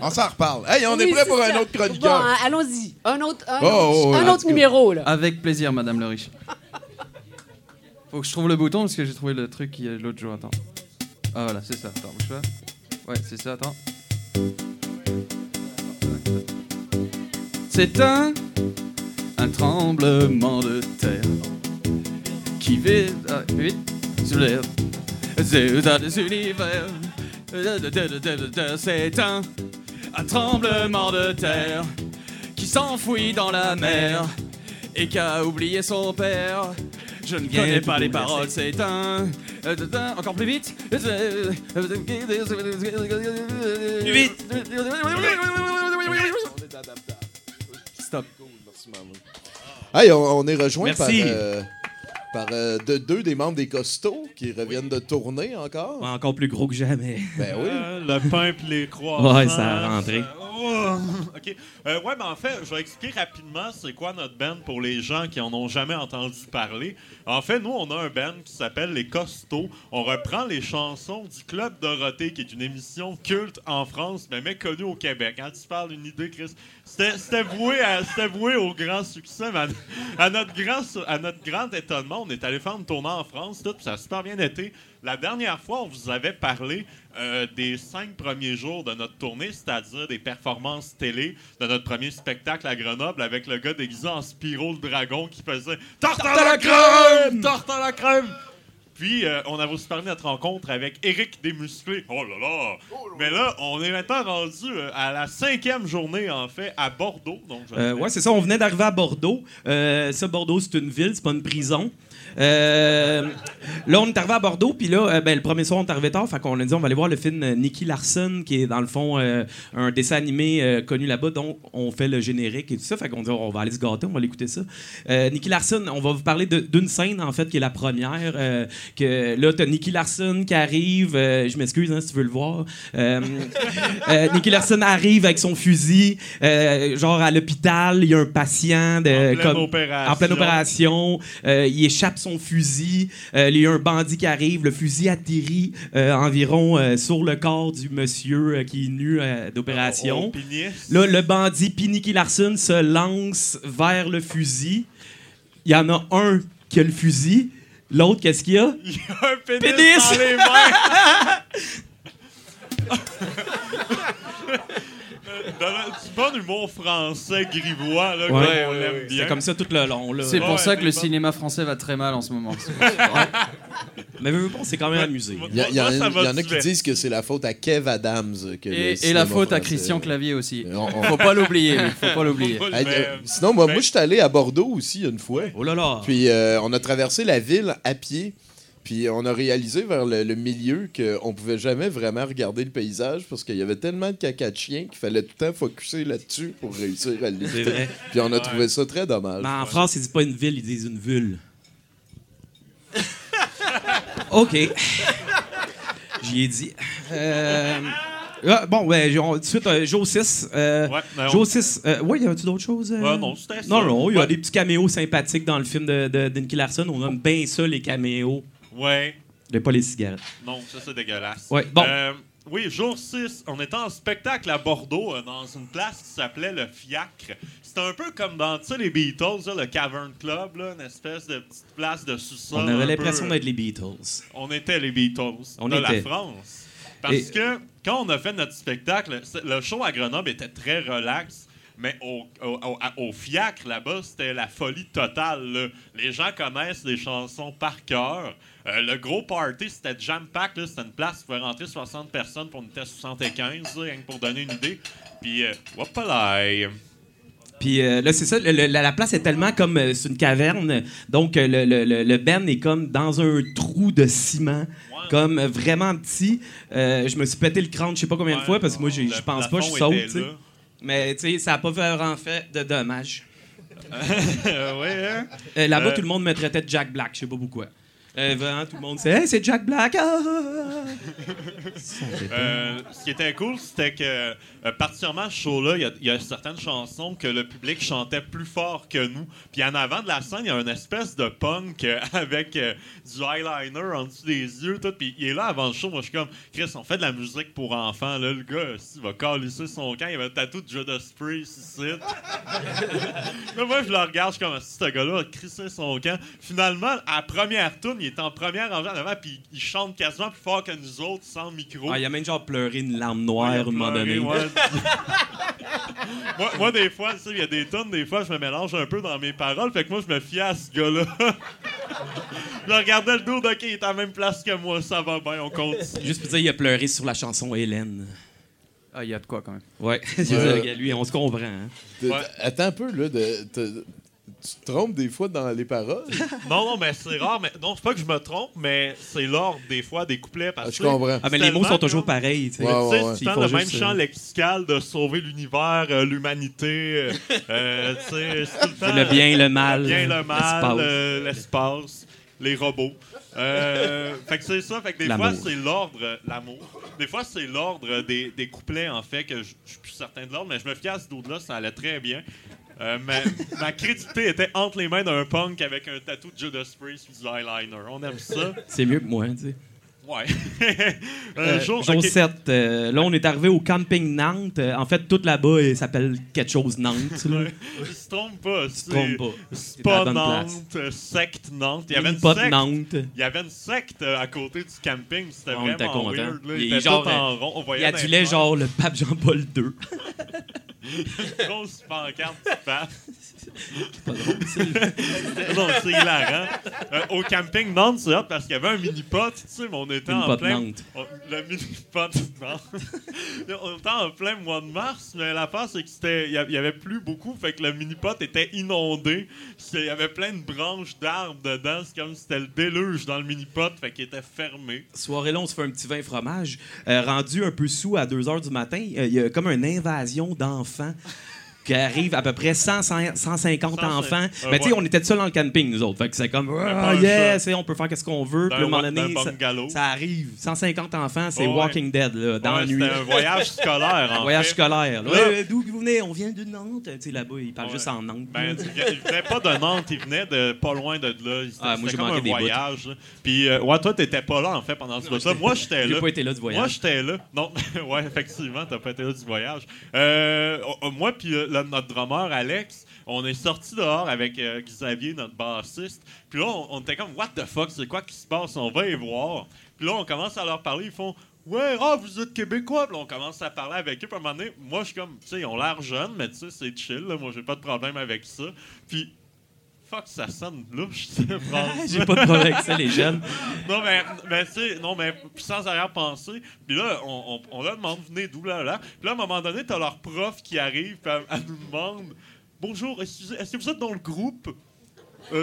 On s'en reparle. Hey, on est prêt pour un autre chroniqueur. Bon, allons-y. Un autre numéro. Là. Avec plaisir, Madame Leriche. Faut que je trouve le bouton parce que j'ai trouvé le truc l'autre jour. Attends. Ah, voilà, c'est ça. Attends, bouge pas. Ouais, c'est ça. Attends. C'est un tremblement de terre qui vite soulève des univers. C'est un tremblement de terre qui s'enfouit dans la mer et qui a oublié son père. Je ne connais pas les paroles, c'est un... Encore plus vite. Plus vite. Stop. Hey, on est rejoint par deux des membres des Costauds qui reviennent de tourner encore. Ouais, encore plus gros que jamais. Ben oui. Le pain pis les croissants. Ouais, ça a rentré. OK. Ouais, mais en fait, je vais expliquer rapidement c'est quoi notre band pour les gens qui en ont jamais entendu parler. En fait, nous, on a un band qui s'appelle Les Costauds. On reprend les chansons du Club Dorothée, qui est une émission culte en France, mais méconnue au Québec. Quand tu parles d'une idée, Chris, C'était voué au grand succès, mais à notre grand étonnement, on est allé faire une tournée en France, tout, puis ça a super bien été. La dernière fois, on vous avait parlé des 5 premiers jours de notre tournée, c'est-à-dire des performances télé de notre premier spectacle à Grenoble avec le gars déguisé en Spyro le dragon qui faisait « Torte à la crème! Torte à la crème! » Puis, on avait aussi parlé de notre rencontre avec Éric Desmusclés. Oh là là! Mais là, on est maintenant rendu à la 5e journée, en fait, à Bordeaux. Donc, ouais, c'est ça. On venait d'arriver à Bordeaux. Ça, Bordeaux, c'est une ville, c'est pas une prison. Là, on est arrivé à Bordeaux, puis là, le premier soir, on est arrivé tard, fait qu'on a dit on va aller voir le film Nicky Larson, qui est dans le fond un dessin animé connu là-bas, dont on fait le générique et tout ça, fait qu'on dit on va aller se gâter, on va l'écouter ça. Nicky Larson, on va vous parler d'une scène, en fait, qui est la première, que là, t'as Nicky Larson qui arrive, je m'excuse, hein, si tu veux le voir, Nicky Larson arrive avec son fusil, genre à l'hôpital, il y a un patient en pleine opération, il échappe son fusil, il y a un bandit qui arrive, le fusil atterrit environ sur le corps du monsieur qui est nu d'opération. Là, le bandit Nicky Larson se lance vers le fusil. Il y en a un qui a le fusil, l'autre, qu'est-ce qu'il y a? Il y a un pénis dans les mains! Du bon humour français grivois, là, ouais, on l'aime bien. C'est comme ça tout le long. Là. C'est pour ça que le cinéma français va très mal en ce moment. Mais vous pensez quand même amusé. Il y en a qui disent que c'est la faute à Kev Adams. Et la faute à Christian Clavier aussi. Faut pas l'oublier. Sinon, moi, je suis allé à Bordeaux aussi une fois. Oh là là. Puis on a traversé la ville à pied. Puis on a réalisé vers le milieu qu'on pouvait jamais vraiment regarder le paysage parce qu'il y avait tellement de caca de chien qu'il fallait tout le temps focusser là-dessus pour réussir à l'éviter. Puis on a trouvé ça très dommage. Mais en France, ils disent pas une ville, ils disent une vulve. OK. J'y ai dit. Bon, ouais, tout de suite, Joe 6. Joe 6, ouais, y avait-tu d'autres choses? Non, c'était ça. Non, il y a des petits caméos sympathiques dans le film de Nicky Larson. On aime bien ça, les caméos. Ouais. Mais pas les cigarettes. Non, ça c'est dégueulasse. Ouais, bon. Oui, jour 6, on était en spectacle à Bordeaux, dans une place qui s'appelait le Fiacre. C'était un peu comme dans les Beatles, le Cavern Club, là, une espèce de petite place de sous-sol. On avait l'impression d'être les Beatles. On était les Beatles la France. Parce que quand on a fait notre spectacle, le show à Grenoble était très relax. Mais au Fiacre, là-bas, c'était la folie totale. Là. Les gens connaissent les chansons par cœur. Le gros party, c'était jam-pack. Là. C'était une place où on pouvait rentrer 60 personnes pour une test 75, là, pour donner une idée. Puis, whoop-a-laï. Puis là, c'est ça, la place est tellement comme... c'est une caverne, donc le ben est comme dans un trou de ciment, comme vraiment petit. Je me suis pété le crâne je sais pas combien de fois, parce que moi, je pense pas, je saute, tu sais. Mais, tu sais, ça n'a pas vraiment fait de dommages. Là-bas, tout le monde me traitait de Jack Black, je sais pas pourquoi. Vraiment, tout le monde disait « Hey, c'est Jack Black! Ah! » Ce qui était cool, c'était que, particulièrement ce show-là, il y a certaines chansons que le public chantait plus fort que nous. Puis en avant de la scène, il y a une espèce de punk avec du eyeliner en dessous des yeux. Tout. Puis il est là avant le show. Moi, je suis comme « Chris, on fait de la musique pour enfants. » Là, le gars, il va calisser son camp. Il avait un tatou de Judas Priest ici. Moi, je le regarde, je suis comme « Si ce gars-là a crissé son camp. » Finalement, à première tourne, il est en première en avant, puis il chante quasiment plus fort que nous autres, sans micro. Il a même genre pleuré une larme noire à un moment donné. Moi, des fois, il y a des tonnes, des fois, je me mélange un peu dans mes paroles, fait que moi, je me fiais à ce gars-là. Je regardais le dos, OK, il est à la même place que moi, ça va bien, on continue. Juste pour dire, il a pleuré sur la chanson Hélène. Ah, il y a de quoi, quand même. Ouais, lui, on se comprend. Hein? Attends un peu, là, tu te trompes des fois dans les paroles? Non, mais c'est rare. Mais non, c'est pas que je me trompe, mais c'est l'ordre des fois des couplets. Parce je comprends. Mais les mots sont toujours pareils. Tu sais, c'est le même champ lexical de sauver l'univers, l'humanité. C'est tout le temps, le bien, le mal. Le bien, le mal, l'espace, les robots. Fait que c'est ça. Fait que des fois, c'est l'ordre, l'amour. Des fois, c'est l'ordre des couplets, en fait, que je suis plus certain de l'ordre, mais je me fie à ce dos-là, ça allait très bien. Ma crédité était entre les mains d'un punk avec un tatou de Judas Priest et du eyeliner. On aime ça. C'est mieux que moi, tu sais. Ouais. Jour 7. Là, on est arrivé au camping Nantes. En fait, tout là-bas, il s'appelle quelque chose Nantes. Là. Je se trompe pas. Spa Nantes, secte Nantes. Il y avait une secte à côté du camping. C'était on vraiment content. Weird. Là. Il était genre, tout en rond. On voyait il adulait genre le pape Jean-Paul II. Une grosse pancarte du pape. C'est pas drôle, c'est non, c'est hilarant. Au camping Nantes, c'est hot parce qu'il y avait un mini-pot, tu sais, mais on était en plein... Le mini-pot Nantes. On était en plein mois de mars, mais l'affaire, c'est qu'il y avait plus beaucoup, fait que le mini-pot était inondé. Il y avait plein de branches d'arbres dedans, c'est comme si c'était le déluge dans le mini-pot, fait qu'il était fermé. Soirée-là, on se fait un petit vin fromage. Rendu un peu saoul à 2h du matin, il y a comme une invasion d'enfants. Qui arrive à peu près 150 enfants. Mais tu sais, on était seuls dans le camping, nous autres. Fait que c'est comme, oh, yes, on peut faire qu'est-ce qu'on veut. Puis à un moment donné, ça arrive. 150 enfants, c'est Walking Dead, là, dans la nuit. C'est un voyage scolaire, en fait. Voyage scolaire. D'où vous venez? On vient de Nantes. Tu sais, là-bas, ils parlent juste en Nantes. Ben, ils venaient pas de Nantes, ils venaient de pas loin de là. C'était comme un voyage. Puis, ouais, toi, t'étais pas là, en fait, pendant ce voyage. Moi, j'étais là. J'ai pas été là du voyage. Moi, j'étais là. Non, ouais, effectivement, t'as pas été là du voyage. Moi, puis notre drummer, Alex, on est sorti dehors avec Xavier, notre bassiste. Puis là, on était comme, what the fuck, c'est quoi qui se passe? On va y voir. Puis là, on commence à leur parler. Ils font, ouais, ah, vous êtes Québécois. Puis là, on commence à parler avec eux. Puis à un moment donné, moi, je suis comme, tu sais, ils ont l'air jeunes, mais tu sais, c'est chill. Là. Moi, j'ai pas de problème avec ça. Puis, fuck, ça sonne louche, tu sais, j'ai pas de problème avec ça, les jeunes. Non, mais tu sais, non, mais sans arrière-pensée. Puis là, on leur demande, venez d'où, là, là. Puis là, à un moment donné, t'as leur prof qui arrive, puis elle nous demande, bonjour, est-ce que vous êtes dans le groupe?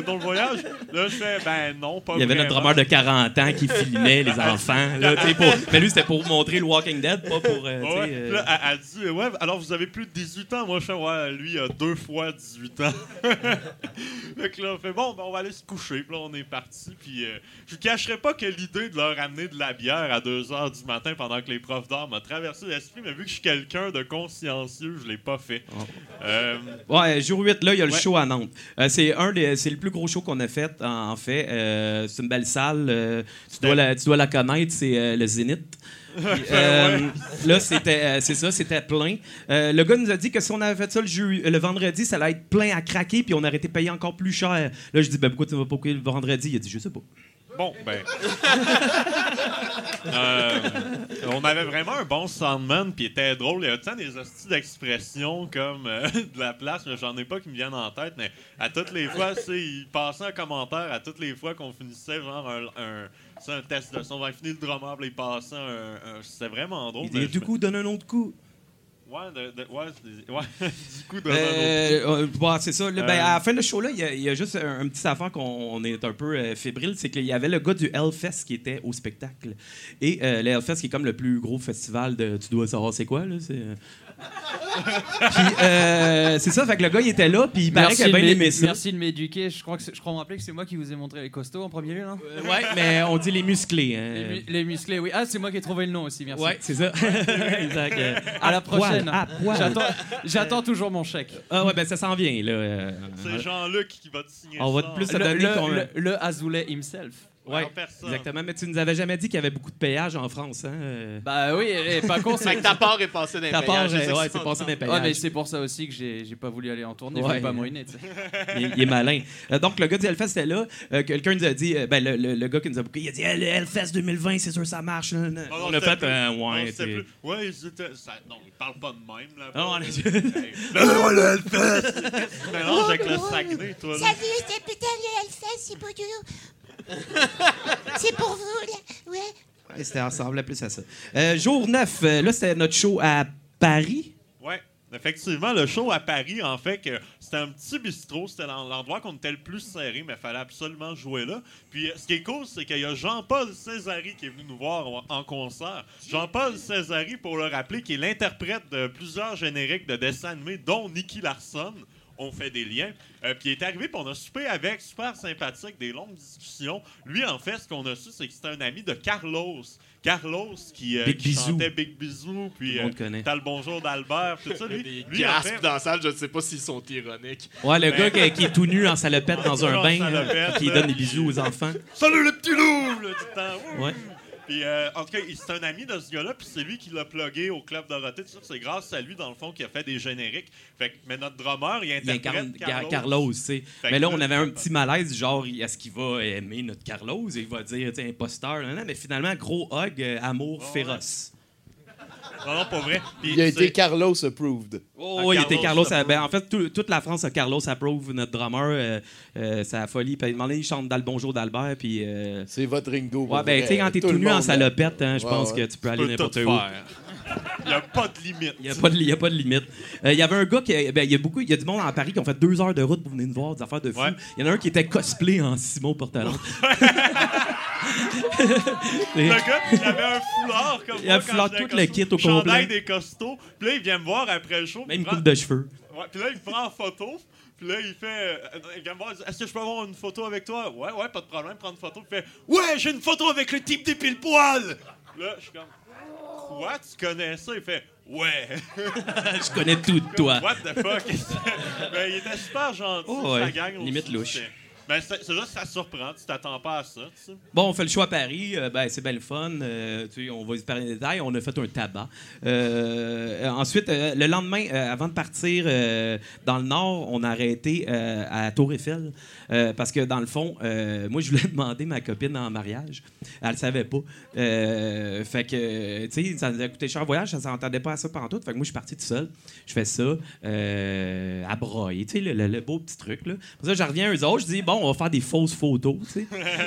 Dans le voyage, là, je fais, ben non, pas vraiment. Il y avait notre drummer de 40 ans qui filmait les enfants. Là, mais lui, c'était pour montrer le Walking Dead, pas pour... ouais, là, elle dit, ouais, alors vous avez plus de 18 ans. Moi, je fais, ouais, lui, il a 2 fois 18 ans. Donc là, on fait, bon, ben, on va aller se coucher. Puis là, on est parti. Puis je ne cacherai pas que l'idée de leur amener de la bière à 2 h du matin pendant que les profs d'art m'a traversé l'esprit, mais vu que je suis quelqu'un de consciencieux, je ne l'ai pas fait. Oh. Ouais, jour 8, là, il y a le show à Nantes. C'est le plus gros show qu'on a fait, en fait. C'est une belle salle. Tu dois la connaître, c'est le Zénith. Là, c'était plein. Le gars nous a dit que si on avait fait ça le vendredi, ça allait être plein à craquer, puis on aurait été payé encore plus cher. Là, je dis, ben pourquoi tu ne vas pas payer le vendredi? Il a dit, je sais pas. Bon, ben... on avait vraiment un bon soundman, puis il était drôle. Il y a tant des hosties d'expressions comme de la place, mais j'en ai pas qui me viennent en tête, mais à toutes les fois, il passait un commentaire à toutes les fois qu'on finissait genre un test de son. On va finir le drummer, puis il passait c'était vraiment drôle. Il dit, du coup, donne un autre coup. Du coup, de c'est ça. Là, à la fin de ce show-là, il y a juste un petit affaire qu'on est un peu fébrile, c'est qu'il y avait le gars du Hellfest qui était au spectacle. Et le Hellfest, qui est comme le plus gros festival de... Tu dois savoir c'est quoi, là? Puis, c'est ça, fait que le gars, il était là, puis il paraît qu'il a bien aimé ça. Merci de m'éduquer. Je crois me rappeler que c'est moi qui vous ai montré Les Costauds en premier lieu, non? Ouais, mais on dit Les Musclés. Hein. Les Musclés, oui. Ah, c'est moi qui ai trouvé le nom aussi, merci. Ouais, c'est ça. Exact. À la prochaine. Wow. J'attends toujours mon chèque. Ah ouais, ben ça s'en vient là. C'est Jean-Luc qui va te signer. On va plus te donner le Azoulay himself. Ouais, exactement. Mais tu nous avais jamais dit qu'il y avait beaucoup de péages en France, hein? Bah oui, pas con. C'est que ta part est passée d'un péage. Ta part, ouais, c'est passée d'un péage. Ouais, mais c'est pour ça aussi que j'ai pas voulu aller en tournée. Ouais. Je vais pas moiner, tu sais. Il est malin. Donc, le gars du Hellfest était là. Quelqu'un nous a dit, le gars qui nous a bouqué, il a dit, le Hellfest 2020, c'est sûr, ça marche. Là. Non, on a fait, ouais, c'était. Non, il parle pas de même, là. Non, on est. Le Hellfest! Tu mélanges avec le Saguenay, toi, là. Salut, c'est putain, le Hellfest, c'est pour nous. C'est pour vous, là. Ouais. Ouais, ça ressemblait plus à ça. Jour 9, là, c'était notre show à Paris. Ouais. Effectivement, le show à Paris, en fait, c'était un petit bistrot. C'était l'endroit qu'on était le plus serré, mais il fallait absolument jouer là. Puis ce qui est cool, c'est qu'il y a Jean-Paul Césari qui est venu nous voir en concert. Jean-Paul Césari, pour le rappeler, qui est l'interprète de plusieurs génériques de dessins animés, dont Nicky Larson. On fait des liens. Puis il est arrivé, puis on a soupé avec, super sympathique, des longues discussions. Lui, en fait, ce qu'on a su, c'est que c'était un ami de Carlos. Carlos qui chantait Big Bisou, puis t'as le Bonjour d'Albert, tout ça. Lui en fait, dans la salle, je ne sais pas s'ils sont ironiques. Ouais, le gars qui est tout nu en salopette dans un bain, qui donne des bisous aux enfants. Salut le petit loup! Là, tout le temps. Ouais. Puis, en tout cas, c'est un ami de ce gars-là, puis c'est lui qui l'a plugué au Club Dorothée. C'est grâce à lui, dans le fond, qu'il a fait des génériques. Fait que, mais notre drummer, il interprète Carlos. Mais là, on avait un petit malaise, genre, est-ce qu'il va aimer notre Carlos? Il va dire, tu sais, imposteur. Non, non, mais finalement, gros hug, amour féroce. Non, non, pas vrai. Puis, il a été Carlos approved. Oh, oui, il était Carlos. Ben, en fait, toute la France a Carlos approved, notre drummer. C'est la folie. Puis, il chante dans le Bonjour d'Albert. Puis, c'est votre Ringo. Ouais, ben, tu sais, quand t'es tout nu en salopette, hein, je pense que tu peux aller n'importe où. Il n'y a pas de limite. Il n'y a pas de limite. Il y avait un gars qui. Ben, il y a du monde en Paris qui ont fait 2 heures de route pour venir nous voir, des affaires de fou. Il y en a un qui était cosplay en Simon Portelance. Le gars, il avait un foulard comme ça. Il avait un foulard, tout le kit au complet. Chandail des Costauds. Puis là, il vient me voir après le show. Même coupe de cheveux. Ouais, puis là, il me prend en photo. Puis là, il fait... Il vient me voir, est-ce que je peux avoir une photo avec toi? Ouais, ouais, pas de problème, prendre une photo. Il fait, ouais, j'ai une photo avec le type des pile-poil! Là, je suis comme... Quoi? Tu connais ça? Il fait... Ouais! Je connais tout de toi. What the fuck? Ben, il était super gentil, sa gang. Limite louche. Ben, c'est juste ça surprend, tu t'attends pas à ça. Tu sais. Bon, on fait le show à Paris, ben, c'est bien le fun, tu sais, on va y parler des détails, on a fait un tabac. Ensuite, le lendemain, avant de partir dans le Nord, on a arrêté à Tour Eiffel, parce que dans le fond, moi je voulais demander ma copine en mariage, elle le savait pas. Fait que, tu sais, ça nous a coûté cher voyage, ça s'entendait pas à ça pantoute, fait que moi je suis parti tout seul, je fais ça, à broyer, tu sais, le beau petit truc, là. Pour ça, je reviens à eux autres, je dis, bon, on va faire des fausses photos, tu sais.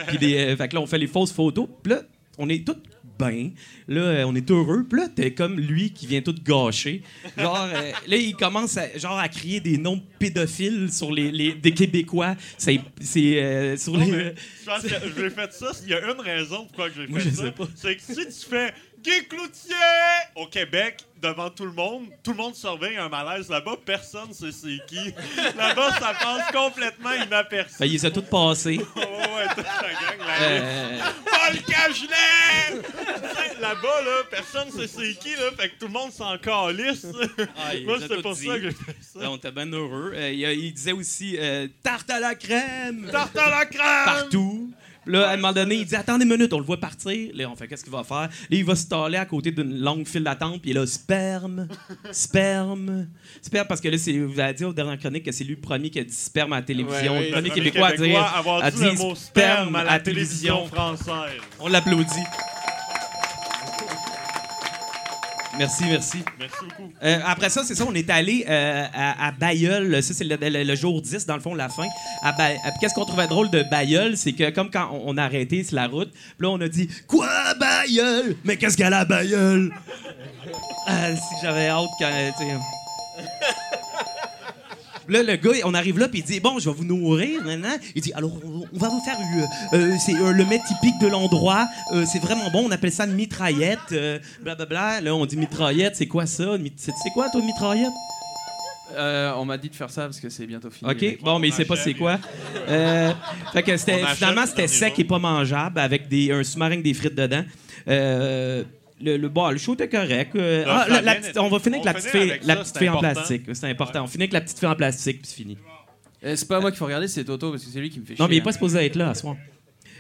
Puis fait que là, on fait les fausses photos. Puis là, on est tous bien. Là, on est heureux. Puis là, t'es comme lui qui vient tout gâcher. Genre, là, il commence à crier des noms pédophiles sur des Québécois. C'est sur les... Je pense que j'ai fait ça. Il y a une raison pourquoi j'ai fait ça. Sais pas. C'est que si tu fais... Guy Cloutier! Au Québec, devant tout le monde surveille un malaise. Là-bas, personne ne sait c'est qui. Là-bas, ça passe complètement inaperçu. Ben, ils ont tout passé. Oh, ouais, toute la gang, là. Paul Cagelet! Là-bas, là, personne ne sait c'est qui, là. Fait que tout le monde s'en calisse. Aye, moi, c'est pour ça que j'ai fait ça. On était bien heureux. Il disait aussi tarte à la crème! Tarte à la crème! Partout. Là, à un moment donné, il dit « Attendez une minute, on le voit partir. » Là, on fait « Qu'est-ce qu'il va faire? » Là, il va se staller à côté d'une longue file d'attente, puis il a « Sperme, sperme, sperme. » Parce que là, vous avez dit au dernier chronique que c'est lui le premier qui a dit « Sperme à la télévision. » Le premier Québécois à dire avoir dit le mot « Sperme à la télévision française. » On l'applaudit. Merci, merci. Merci beaucoup. Après ça, c'est ça, on est allé à Bailleul. Ça, c'est le jour 10, dans le fond, la fin. Qu'est-ce qu'on trouvait drôle de Bailleul? C'est que, comme quand on a arrêté sur la route, puis là, on a dit « Quoi, Bailleul? Mais qu'est-ce qu'elle a, Bailleul? » Si j'avais hâte quand... Là, le gars, on arrive là, puis il dit « Bon, je vais vous nourrir, maintenant. » Il dit « Alors, on va vous faire le mets typique de l'endroit. C'est vraiment bon. On appelle ça une mitraillette. Blablabla. » Là, on dit « Mitraillette, c'est quoi ça? C'est quoi, toi, une mitraillette? » On m'a dit de faire ça parce que c'est bientôt fini. OK, bon, mais il sait pas c'est quoi. Fait que finalement, c'était sec et pas mangeable, avec un sous-marin avec des frites dedans. Le show était correct. On va finir avec la petite fille en plastique. C'est important. Ouais. On finit avec la petite fille en plastique, puis c'est fini. C'est pas moi qu'il faut regarder, c'est Toto, parce que c'est lui qui me fait chier. Non, mais il est pas supposé être là, à ce moment.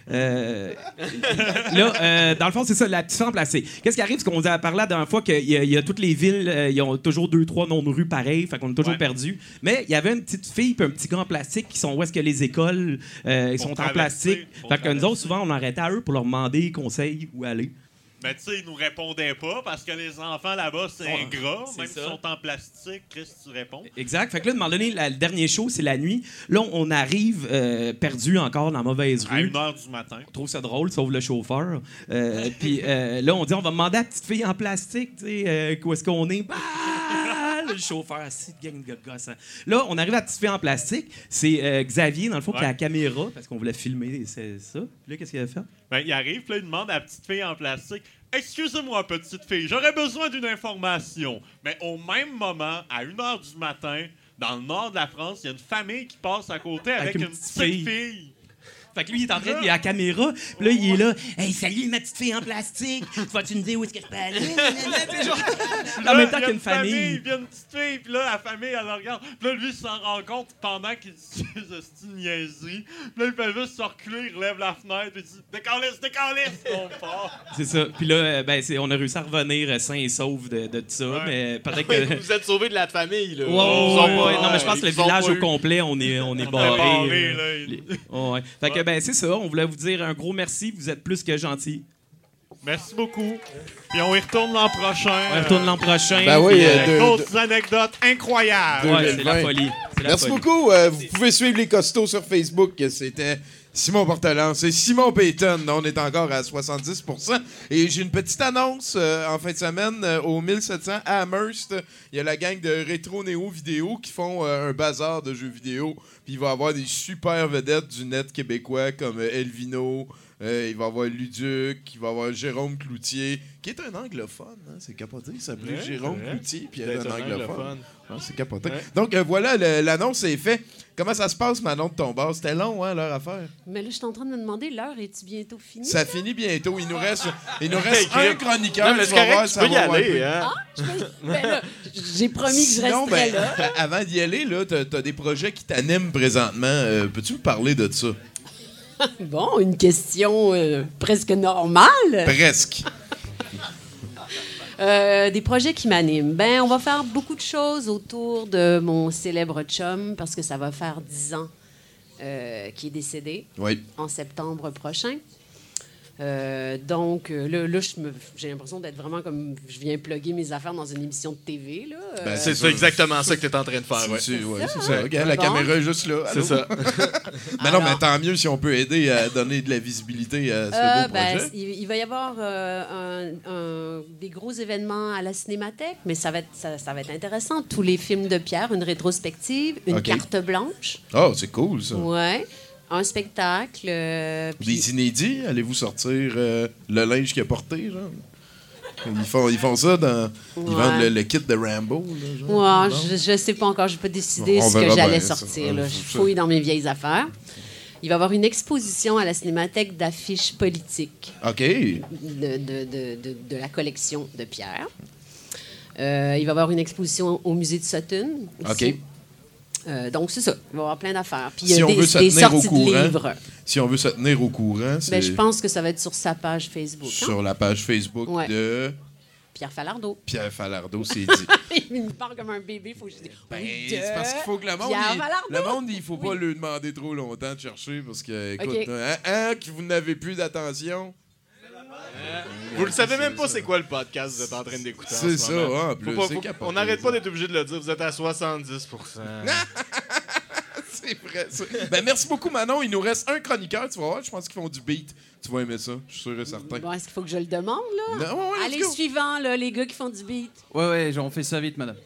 Là, dans le fond, c'est ça, la petite fille en plastique. Qu'est-ce qui arrive? C'est qu'on vous a parlé la dernière fois qu'il y a toutes les villes, ils ont toujours 2-3 noms de rues pareils, fait qu'on est toujours perdu. Mais il y avait une petite fille et un petit gars en plastique qui sont où est-ce que les écoles sont en plastique. Fait que nous autres, souvent, on arrêtait à eux pour leur demander conseils où aller. Mais tu sais, ils nous répondaient pas parce que les enfants là-bas, c'est ingrat. Même s'ils sont en plastique, Chris, tu réponds. Exact. Fait que là, à un moment donné, le dernier show, c'est la nuit. Là, on arrive perdu encore dans la mauvaise rue. À 1h du matin. On trouve ça drôle, sauf le chauffeur. Puis là, on dit, on va demander à la petite fille en plastique, tu sais, où est-ce qu'on est. Bah! Le chauffeur assis de gang de gosses. Là, on arrive à la petite fille en plastique. C'est Xavier, dans le fond, qui a la caméra, parce qu'on voulait filmer, c'est ça. Puis là, qu'est-ce qu'il a fait? Ben, il arrive, puis là, il demande à la petite fille en plastique « Excusez-moi, petite fille, j'aurais besoin d'une information. » Mais au même moment, à 1h du matin, dans le nord de la France, il y a une famille qui passe à côté avec une petite fille. Fait que lui, il est en train, il est à la caméra. Puis là, il est là. Hey, salut, ma petite fille en plastique. Vas-tu me dire où est-ce que je peux aller? En même temps qu'une famille. Il y a une petite fille, puis là, la famille, elle la regarde. Puis là, lui, il s'en rend compte pendant qu'il se dit niaiserie. Puis là, il fait juste se reculer, il relève la fenêtre, puis il dit décalisse, décalisse, on part. C'est ça. Puis là, ben, on a réussi à revenir sain et sauf de ça. Ouais. Mais peut-être que. Vous êtes sauvés de la famille, là. Non, mais je pense que le village au complet, on est barré. Oh, ouais. Fait que, ben, c'est ça. On voulait vous dire un gros merci. Vous êtes plus que gentils. Merci beaucoup. Puis on y retourne l'an prochain. On y retourne l'an prochain. Ben oui, d'autres anecdotes incroyables. Ouais, c'est la folie. Merci beaucoup. Vous pouvez suivre Les Costauds sur Facebook. C'était Simon Portelance et Simon Peyton. On est encore à 70%. Et j'ai une petite annonce en fin de semaine au 1700 à Amherst. Il y a la gang de Rétro Néo Vidéo qui font un bazar de jeux vidéo. Puis il va y avoir des super vedettes du net québécois comme Elvino. Il va y avoir Luduc, il va y avoir Jérôme Cloutier, qui est un anglophone. Hein? C'est capoté, il s'appelait Jérôme Cloutier, puis il est un anglophone. Ah, c'est capoté. Ouais. Donc voilà, l'annonce est faite. Comment ça se passe, Manon de ton bar? C'était long, hein, leur affaire? Mais là, je suis en train de me demander, l'heure est-tu bientôt finie? Ça finit bientôt. Il nous reste un chroniqueur. Non, mais c'est correct, tu peux y aller. Hein? Ah, ben là, j'ai promis que je resterais là. Avant d'y aller, tu as des projets qui t'animent présentement. Peux-tu me parler de ça? Bon, une question presque normale. Presque. Des projets qui m'animent. Ben, on va faire beaucoup de choses autour de mon célèbre chum, parce que ça va faire 10 ans qu'il est décédé en septembre prochain. Donc, là, j'ai l'impression d'être vraiment comme... Je viens plugger mes affaires dans une émission de TV, là. Ben, c'est ça, exactement ça que t'es en train de faire, C'est ça. Regarde, la caméra est juste là. Allô? C'est ça. Mais non, mais tant mieux si on peut aider à donner de la visibilité à ce beau projet. Il va y avoir des gros événements à la Cinémathèque, mais ça va être intéressant. Tous les films de Pierre, une rétrospective, une carte blanche. Oh, c'est cool, ça. Ouais. Un spectacle. Des inédits? Allez-vous sortir le linge qu'il a porté, genre? Ils font ça dans... Ouais. Ils vendent le kit de Rambo, là, genre? Ouais, je sais pas encore. J'ai pas décidé ce que j'allais sortir. Je fouille dans mes vieilles affaires. Il va y avoir une exposition à la Cinémathèque d'affiches politiques. OK. De la collection de Pierre. Il va y avoir une exposition au musée de Sutton. Aussi. OK. Donc, c'est ça. Il va y avoir plein d'affaires. Puis, il y a des sorties de livres. Si on veut se tenir au courant... je pense que ça va être sur sa page Facebook. Sur la page Facebook de... Pierre Falardeau. Pierre Falardeau, c'est dit. Il me parle comme un bébé, faut que je dise... c'est parce qu'il faut que le monde, il ne faut pas lui demander trop longtemps de chercher, parce que, écoute, que vous n'avez plus d'attention... Vous le savez même pas c'est quoi le podcast vous êtes en train d'écouter. C'est ça, en plus. On n'arrête pas d'être obligé de le dire, vous êtes à 70%. C'est vrai, ça. Ben, merci beaucoup, Manon. Il nous reste un chroniqueur, tu vas voir. Je pense qu'ils font du beat. Tu vas aimer ça, je suis sûr et certain. Bon, est-ce qu'il faut que je le demande, là? Non, ouais, allez, suivant, là, les gars qui font du beat. Ouais, on fait ça vite, madame.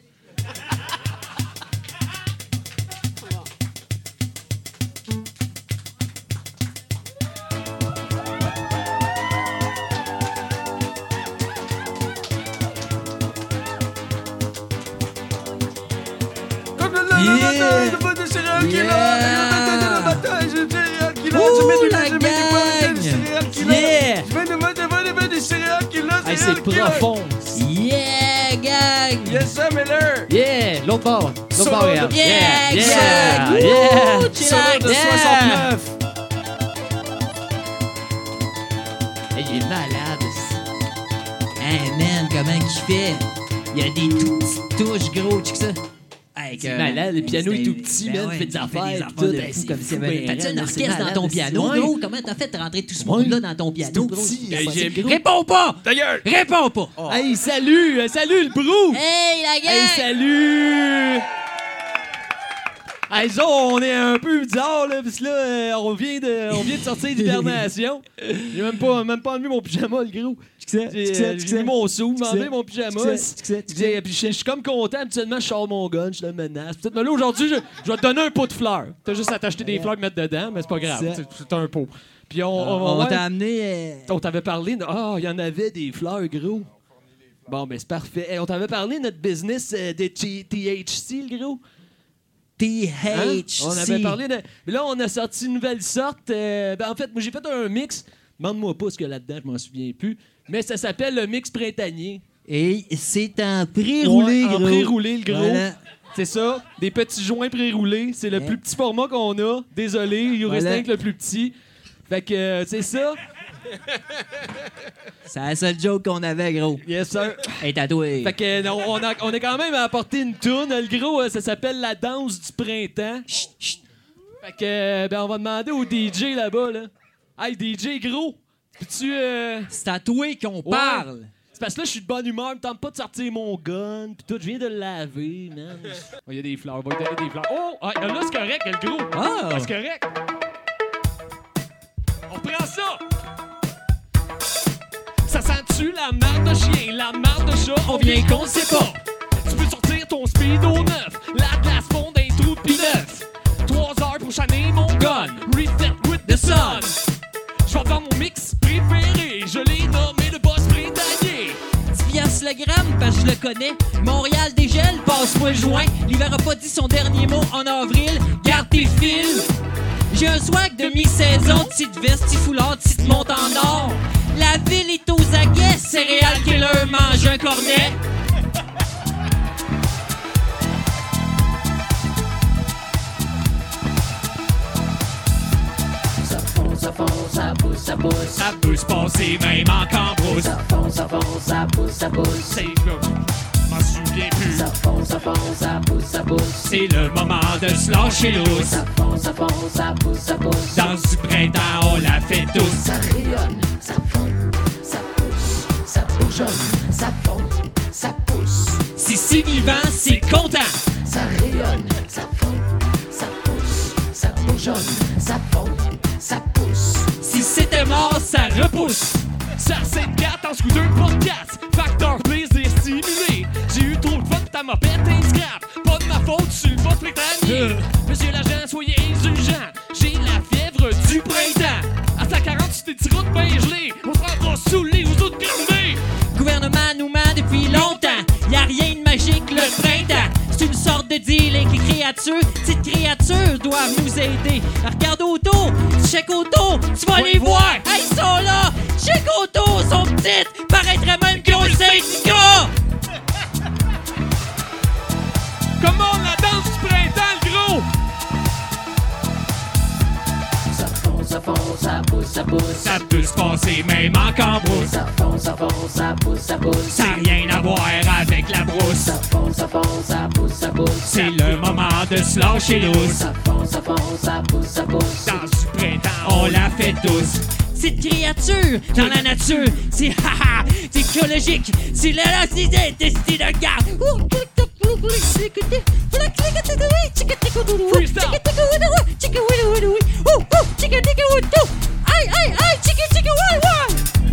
C'est profond. Yeah, gang! Yes, sir, Miller! Yeah! L'autre bord. L'autre bord, regarde. Yeah, yeah, gang! Yeah! Solo de 69! Hey, il est malade. Hey, man, comment qu'il fait? Il y a des tout petites touches, gros, tu sais ça? C'est malade, le piano est tout petit, man, tu fais des affaires, tout, c'est comme ça. T'as-tu un orchestre dans ton piano, gros? Comment t'as fait de rentrer tout ce monde-là dans ton piano, gros? Réponds pas! D'ailleurs! Réponds pas! Hey, salut le brou! Hey, la gueule! Hey, salut! Hey, on est un peu bizarre, là, parce que là, on vient de sortir d'hibernation. J'ai même pas enlevé mon pyjama, le gros. J'ai mis mon sou, j'ai enlevé mon pyjama. Je suis comme content, habituellement, je sors mon gun, je le menace. Mais là, aujourd'hui, je vais te donner un pot de fleurs. T'as juste à t'acheter des fleurs et mettre dedans, mais c'est pas grave, c'est un pot. Puis on t'a amené... On t'avait parlé... Ah, il y en avait des fleurs, gros. Bon, ben c'est parfait. On t'avait parlé de notre business de THC, le gros. THC. Hein? On avait parlé de... Mais là, on a sorti une nouvelle sorte. En fait, moi, j'ai fait un mix. Demande-moi pas ce qu'il y a là-dedans, je m'en souviens plus. Mais ça s'appelle le mix printanier. Et c'est en pré-roulé, ouais, gros. En pré-roulé, le gros. Voilà. C'est ça, des petits joints pré-roulés. C'est le plus petit format qu'on a. Désolé, il reste avec le plus petit. Fait que, c'est ça. C'est la seule joke qu'on avait, gros. Yes, sir. Et tatoué. Fait que, non, on a quand même apporté une toune. Le gros, ça s'appelle la danse du printemps. Chut, chut. Fait que, on va demander au DJ là-bas, là. Hey, DJ, gros, peux-tu... C'est tatoué qu'on parle. C'est parce que là, je suis de bonne humeur, me tente pas de sortir mon gun, pis tout, je viens de le laver, man. Oh, y a des fleurs, va y donner des fleurs. Oh, ah, là, c'est correct, le gros. Ah! C'est correct. On prend ça! Ça sent-tu la marde de chien, la marde de chat? On vient qu'on sait pas. Tu peux sortir ton speedo neuf, la glace fond d'un trou pis neuf. 3 heures pour chaner mon gun, reset with the sun. Je vais faire mon mix préféré, je l'ai nommé le boss prétanier. Le gramme, parce que je le connais. Montréal dégèle, passe-moi le joint. L'hiver a pas dit son dernier mot en avril. Garde tes fils. J'ai un swag de mi-saison, petite veste, petit foulard, petite monte en or. La ville est aux aguets, Cereal Killer mange un cornet. Ça pousse, ça pousse. Ça peut se passer même en cambrousse. Ça fonce, ça fonce, ça pousse, ça pousse. C'est là, m'en souviens plus. Ça fonce, ça fonce, ça pousse, ça pousse. C'est le moment de se lâcher l'os. Ça fonce, ça pousse, ça pousse. Dans du printemps, on la fait tous. Ça rayonne, ça fonce, ça pousse, ça bougeonne. Ça fonce, ça pousse. Si c'est vivant, c'est content. Ça rayonne, ça fonce, ça pousse, ça bougeonne. Ça fonce, ça pousse. Si c'était mort, ça repousse. Ça c'est 4 en scooter podcast. Facteur plaisir stimulé. J'ai eu trop de fun, ta mopette un scrap. Pas de ma faute, sur le boss prétanier. Monsieur l'agent, soyez indulgent. J'ai la fièvre du printemps. À 140, tu t'es tiré de bain gelé. On se rendra sous les aux autres clonés. Gouvernement nous ment depuis longtemps. Y'a rien de magique le printemps. C'est une sorte de deal avec les créatures. Ces créatures doivent nous aider. Regarde autour, tu check autour, tu vas les voir. Hey, ils sont là. Check autour, ils sont petites. Paraîtrait même qu'ils ont le syndicat. Comment on la danse du printemps, le gros? Ça fonce, ça pousse, ça pousse. Ça peut se passer même en cambrousse. Ça fonce, ça pousse, ça pousse. Ça n'a rien à voir avec la brousse. Ça fonce, ça pousse, ça pousse. C'est le moment de se lâcher l'os. Ça fonce, ça pousse, ça pousse. Dans du printemps, on la fait tous. C'est créature dans la nature. C'est haha, c'est écologique. C'est l'élacité destinée d'un gars.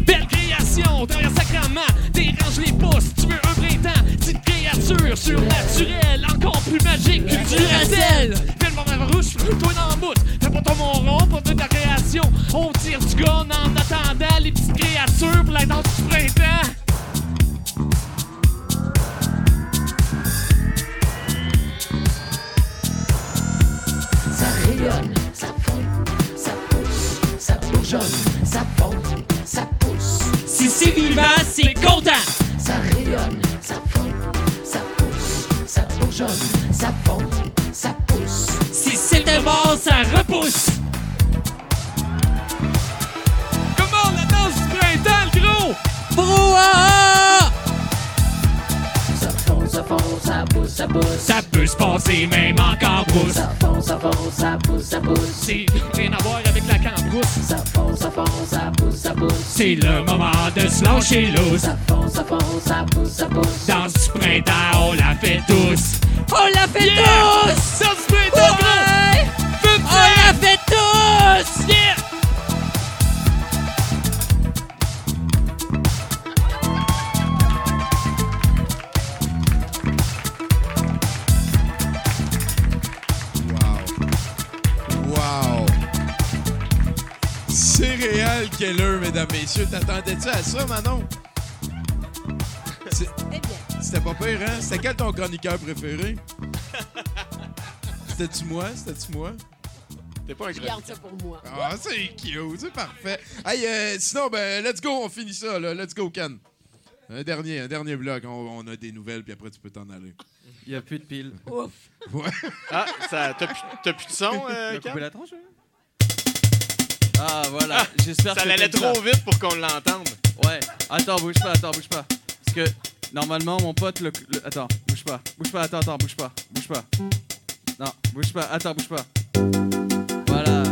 Belle création derrière sacrament. Dérange les pouces, tu veux un printemps. Petite créature surnaturelle, encore plus magique qu'une duracelle. Tellement rouge, toi dans la bout. Fais pas ton rond pour toute la création. On tire du gun en attendant les petites créatures pour la danse du printemps. Ça fonce, ça pousse, ça bougeonne, ça fonce, ça pousse. Si c'est vivant, c'est content. Ça rayonne, ça fonce, ça pousse, ça bougeonne, ça fonce, ça pousse. Si c'est de mort, ça repousse. Comment la danse du printemps, le gros? Brouhaha! Ça fonce, ça pousse, ça pousse. Ça peut se passer même en cambrousse. Ça fonce, ça pousse, ça pousse. C'est rien à voir avec la cambrousse. Ça fonce, ça pousse, ça pousse. C'est le moment de se lâcher l'eau. Ça fonce, ça pousse, ça pousse. Dans du printemps, on la fait tous. On la fait tous! Dans du printemps, gros! On la fait tous! Yeah! Cereal Killer, mesdames, messieurs. T'attendais-tu à ça, Manon? C'était bien. C'était pas pire, hein? C'était quel ton chroniqueur préféré? C'était-tu moi? T'es pas incroyable. Regarde ça pour moi. Ah, c'est cute, c'est parfait. Hey, sinon, ben, let's go, on finit ça, là. Let's go, Ken. Un dernier bloc. On a des nouvelles, puis après, tu peux t'en aller. Il n'y a plus de piles. Ouf! Ouais. Ah, ça, t'as plus de son, Ken? Couper la tronche, hein? Ah, voilà. Ah, j'espère ça allait trop vite pour qu'on l'entende. Ouais. Attends, bouge pas. Parce que, normalement, mon pote... Attends, bouge pas. Non, bouge pas. Voilà.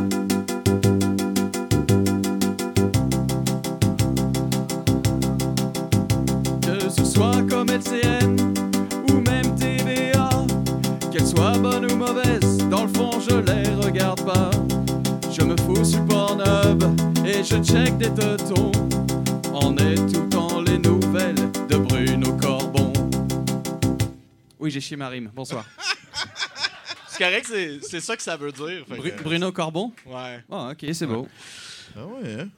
Que ce soit comme LCN ou même TVA, qu'elle soit bonne ou mauvaise, dans le fond je les regarde pas. Je me fous sur Pornhub et je check des teutons en écoutant les nouvelles de Bruno Corbin. Oui, j'ai chié ma rime, bonsoir. C'est correct, c'est ça que ça veut dire. Bruno Corbin? Ouais. Ah, oh, OK, c'est beau. Ah ouais, hein?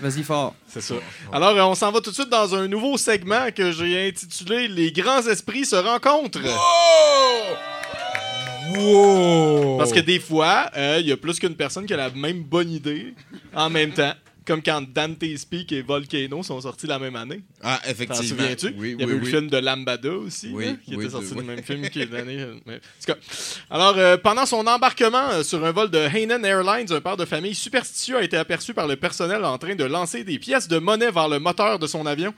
Vas-y fort. C'est ça. Alors, on s'en va tout de suite dans un nouveau segment que j'ai intitulé « Les grands esprits se rencontrent ». Wow! Wow! Parce que des fois, il y a plus qu'une personne qui a la même bonne idée en même temps. Comme quand Dante's Peak et Volcano sont sortis la même année. Ah, effectivement. T'en souviens-tu? Oui, il y avait le film de Lambada aussi, qui était sorti du même film que l'année. En tout cas. Alors, pendant son embarquement sur un vol de Hainan Airlines, un père de famille superstitieux a été aperçu par le personnel en train de lancer des pièces de monnaie vers le moteur de son avion.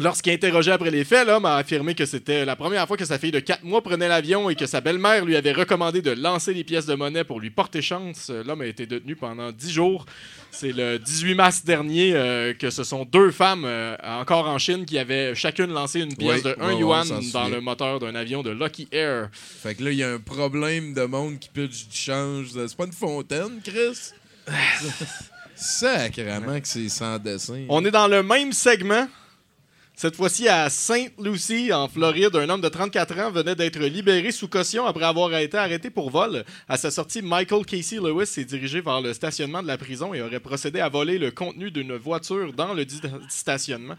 Lorsqu'il est interrogé après les faits, l'homme a affirmé que c'était la première fois que sa fille de 4 mois prenait l'avion et que sa belle-mère lui avait recommandé de lancer les pièces de monnaie pour lui porter chance. L'homme a été détenu pendant 10 jours. C'est le 18 mars dernier que ce sont deux femmes, encore en Chine, qui avaient chacune lancé une pièce de 1 yuan dans le moteur d'un avion de Lucky Air. Fait que là, il y a un problème de monde qui pitch du change. C'est pas une fontaine, Chris? Sacrément que c'est sans dessin. On est dans le même segment. Cette fois-ci, à Sainte-Lucie, en Floride, un homme de 34 ans venait d'être libéré sous caution après avoir été arrêté pour vol. À sa sortie, Michael Casey Lewis s'est dirigé vers le stationnement de la prison et aurait procédé à voler le contenu d'une voiture dans le stationnement.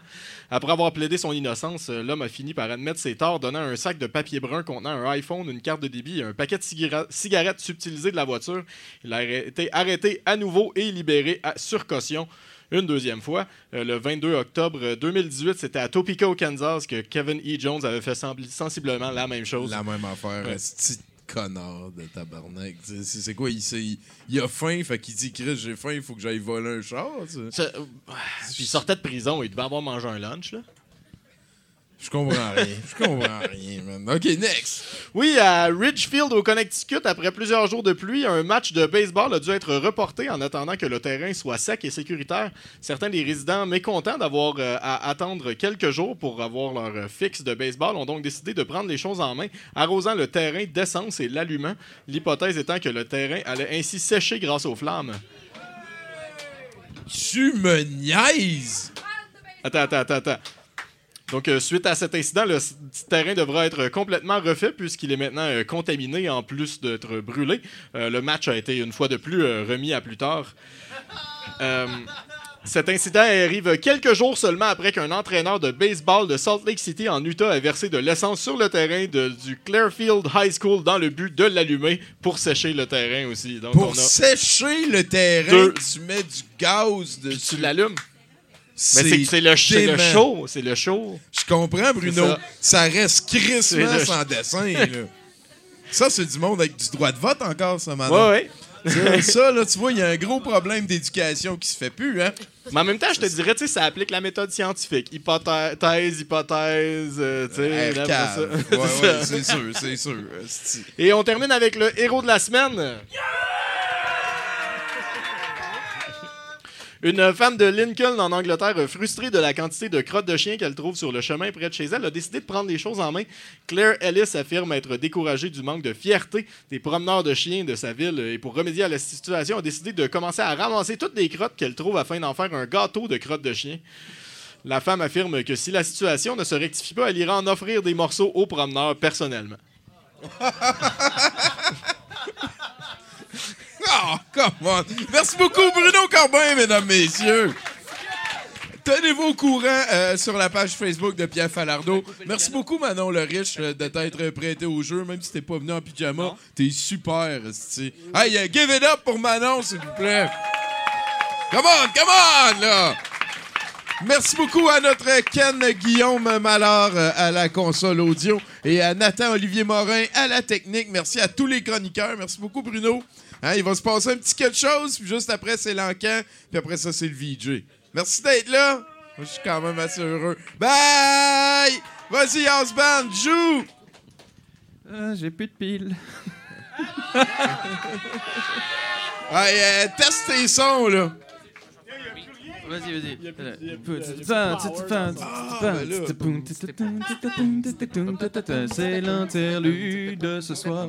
Après avoir plaidé son innocence, l'homme a fini par admettre ses torts, donnant un sac de papier brun contenant un iPhone, une carte de débit et un paquet de cigarettes subtilisées de la voiture. Il a été arrêté à nouveau et libéré sur caution. Une deuxième fois, le 22 octobre 2018, c'était à Topeka, au Kansas, que Kevin E. Jones avait fait sensiblement la même chose. La même affaire, petit connard de tabarnak. C'est quoi, il a faim, fait qu'il dit « Chris, j'ai faim, il faut que j'aille voler un char ». Puis il sortait de prison, il devait avoir mangé un lunch, là. Je comprends rien, man. OK, next. Oui, à Ridgefield, au Connecticut, après plusieurs jours de pluie, un match de baseball a dû être reporté en attendant que le terrain soit sec et sécuritaire. Certains des résidents mécontents d'avoir à attendre quelques jours pour avoir leur fixe de baseball ont donc décidé de prendre les choses en main, arrosant le terrain d'essence et l'allumant, l'hypothèse étant que le terrain allait ainsi sécher grâce aux flammes. Tu me niaises! Attends. Donc, suite à cet incident, le terrain devra être complètement refait puisqu'il est maintenant contaminé en plus d'être brûlé. Le match a été, une fois de plus, remis à plus tard. Cet incident arrive quelques jours seulement après qu'un entraîneur de baseball de Salt Lake City, en Utah, a versé de l'essence sur le terrain du Clearfield High School dans le but de l'allumer pour sécher le terrain aussi. Donc, pour sécher le terrain, tu mets du gaz dessus. Puis tu l'allumes. Mais c'est le show. Je comprends, Bruno. Ça reste crissement sans dessin. Là. Ça, c'est du monde avec du droit de vote encore, ça, maintenant. Ouais. Ça, là, tu vois, il y a un gros problème d'éducation qui se fait plus, hein? Mais en même temps, je te dirais, tu sais, ça applique la méthode scientifique. Hypothèse, tu sais. Ouais, c'est sûr. Et on termine avec le héros de la semaine. Yeah! Une femme de Lincoln, en Angleterre, frustrée de la quantité de crottes de chien qu'elle trouve sur le chemin près de chez elle, a décidé de prendre les choses en main. Claire Ellis affirme être découragée du manque de fierté des promeneurs de chiens de sa ville et pour remédier à la situation, a décidé de commencer à ramasser toutes les crottes qu'elle trouve afin d'en faire un gâteau de crottes de chien. La femme affirme que si la situation ne se rectifie pas, elle ira en offrir des morceaux aux promeneurs personnellement. Oh, come on! Merci beaucoup, Bruno Corbin, mesdames, messieurs! Tenez-vous au courant sur la page Facebook de Pierre Falardeau. Merci beaucoup, Manon Leriche, de t'être prêté au jeu, même si t'es pas venu en pyjama. Non. T'es super, c'ti. Hey, give it up pour Manon, s'il vous plaît. Come on, come on, là! Merci beaucoup à notre Ken Guillaume Mallard à la console audio et à Nathan Olivier Morin à la technique. Merci à tous les chroniqueurs. Merci beaucoup, Bruno. Hein, il va se passer un petit quelque chose, puis juste après, c'est l'encan, puis après ça, c'est le VJ. Merci d'être là. Moi, je suis quand même assez heureux. Bye! Vas-y, House Band, joue! J'ai plus de piles. Teste tes sons, là. Vas-y. C'est l'interlude de ce soir.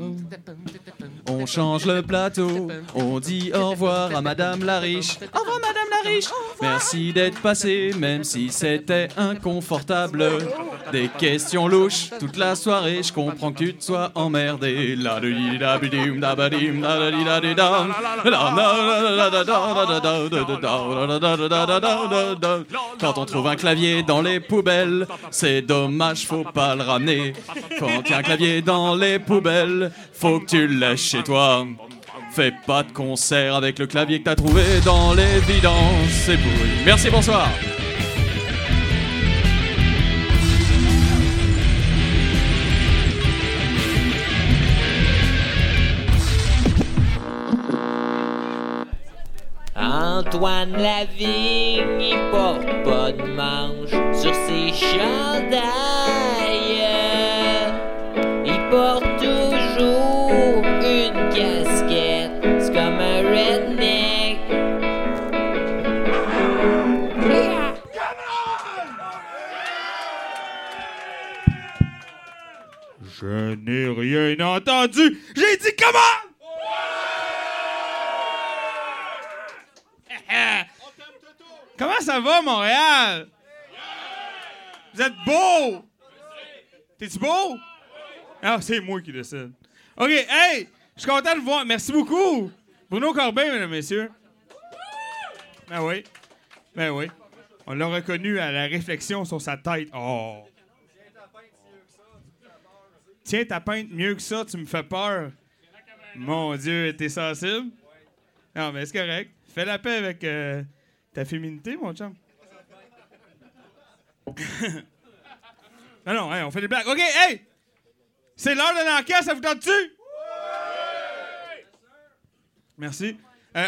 On change le plateau. On dit au revoir à Madame Lariche. Au revoir, Madame Lariche. Merci d'être passée, même si c'était inconfortable. Des questions louches toute la soirée. Je comprends que tu te sois emmerdé. Quand on trouve un clavier dans les poubelles, c'est dommage, faut pas le ramener. Quand il y a un clavier dans les poubelles, faut que tu le laisses chez toi. Fais pas de concert avec le clavier que t'as trouvé dans les vidanges, c'est pourri. Merci, bonsoir. Antoine Lavigne, il porte pas de manche sur ses chandails. Il porte toujours une casquette, c'est comme un redneck. Je n'ai rien entendu. J'ai dit comment? Comment ça va, Montréal? Vous êtes beau! T'es-tu beau? Ah, c'est moi qui décide. OK, hey! Je suis content de vous voir. Merci beaucoup! Bruno Corbin, mesdames et messieurs. Ben oui. On l'a reconnu à la réflexion sur sa tête. Oh! Tiens, ta peinte mieux que ça, tu me fais peur. Mon Dieu, t'es sensible? Non, mais c'est correct. Fais la paix avec ta féminité, mon chum. non, hey, on fait des blagues. OK, hey! C'est l'heure de l'enquête, ça vous tente-tu? Oui! Merci.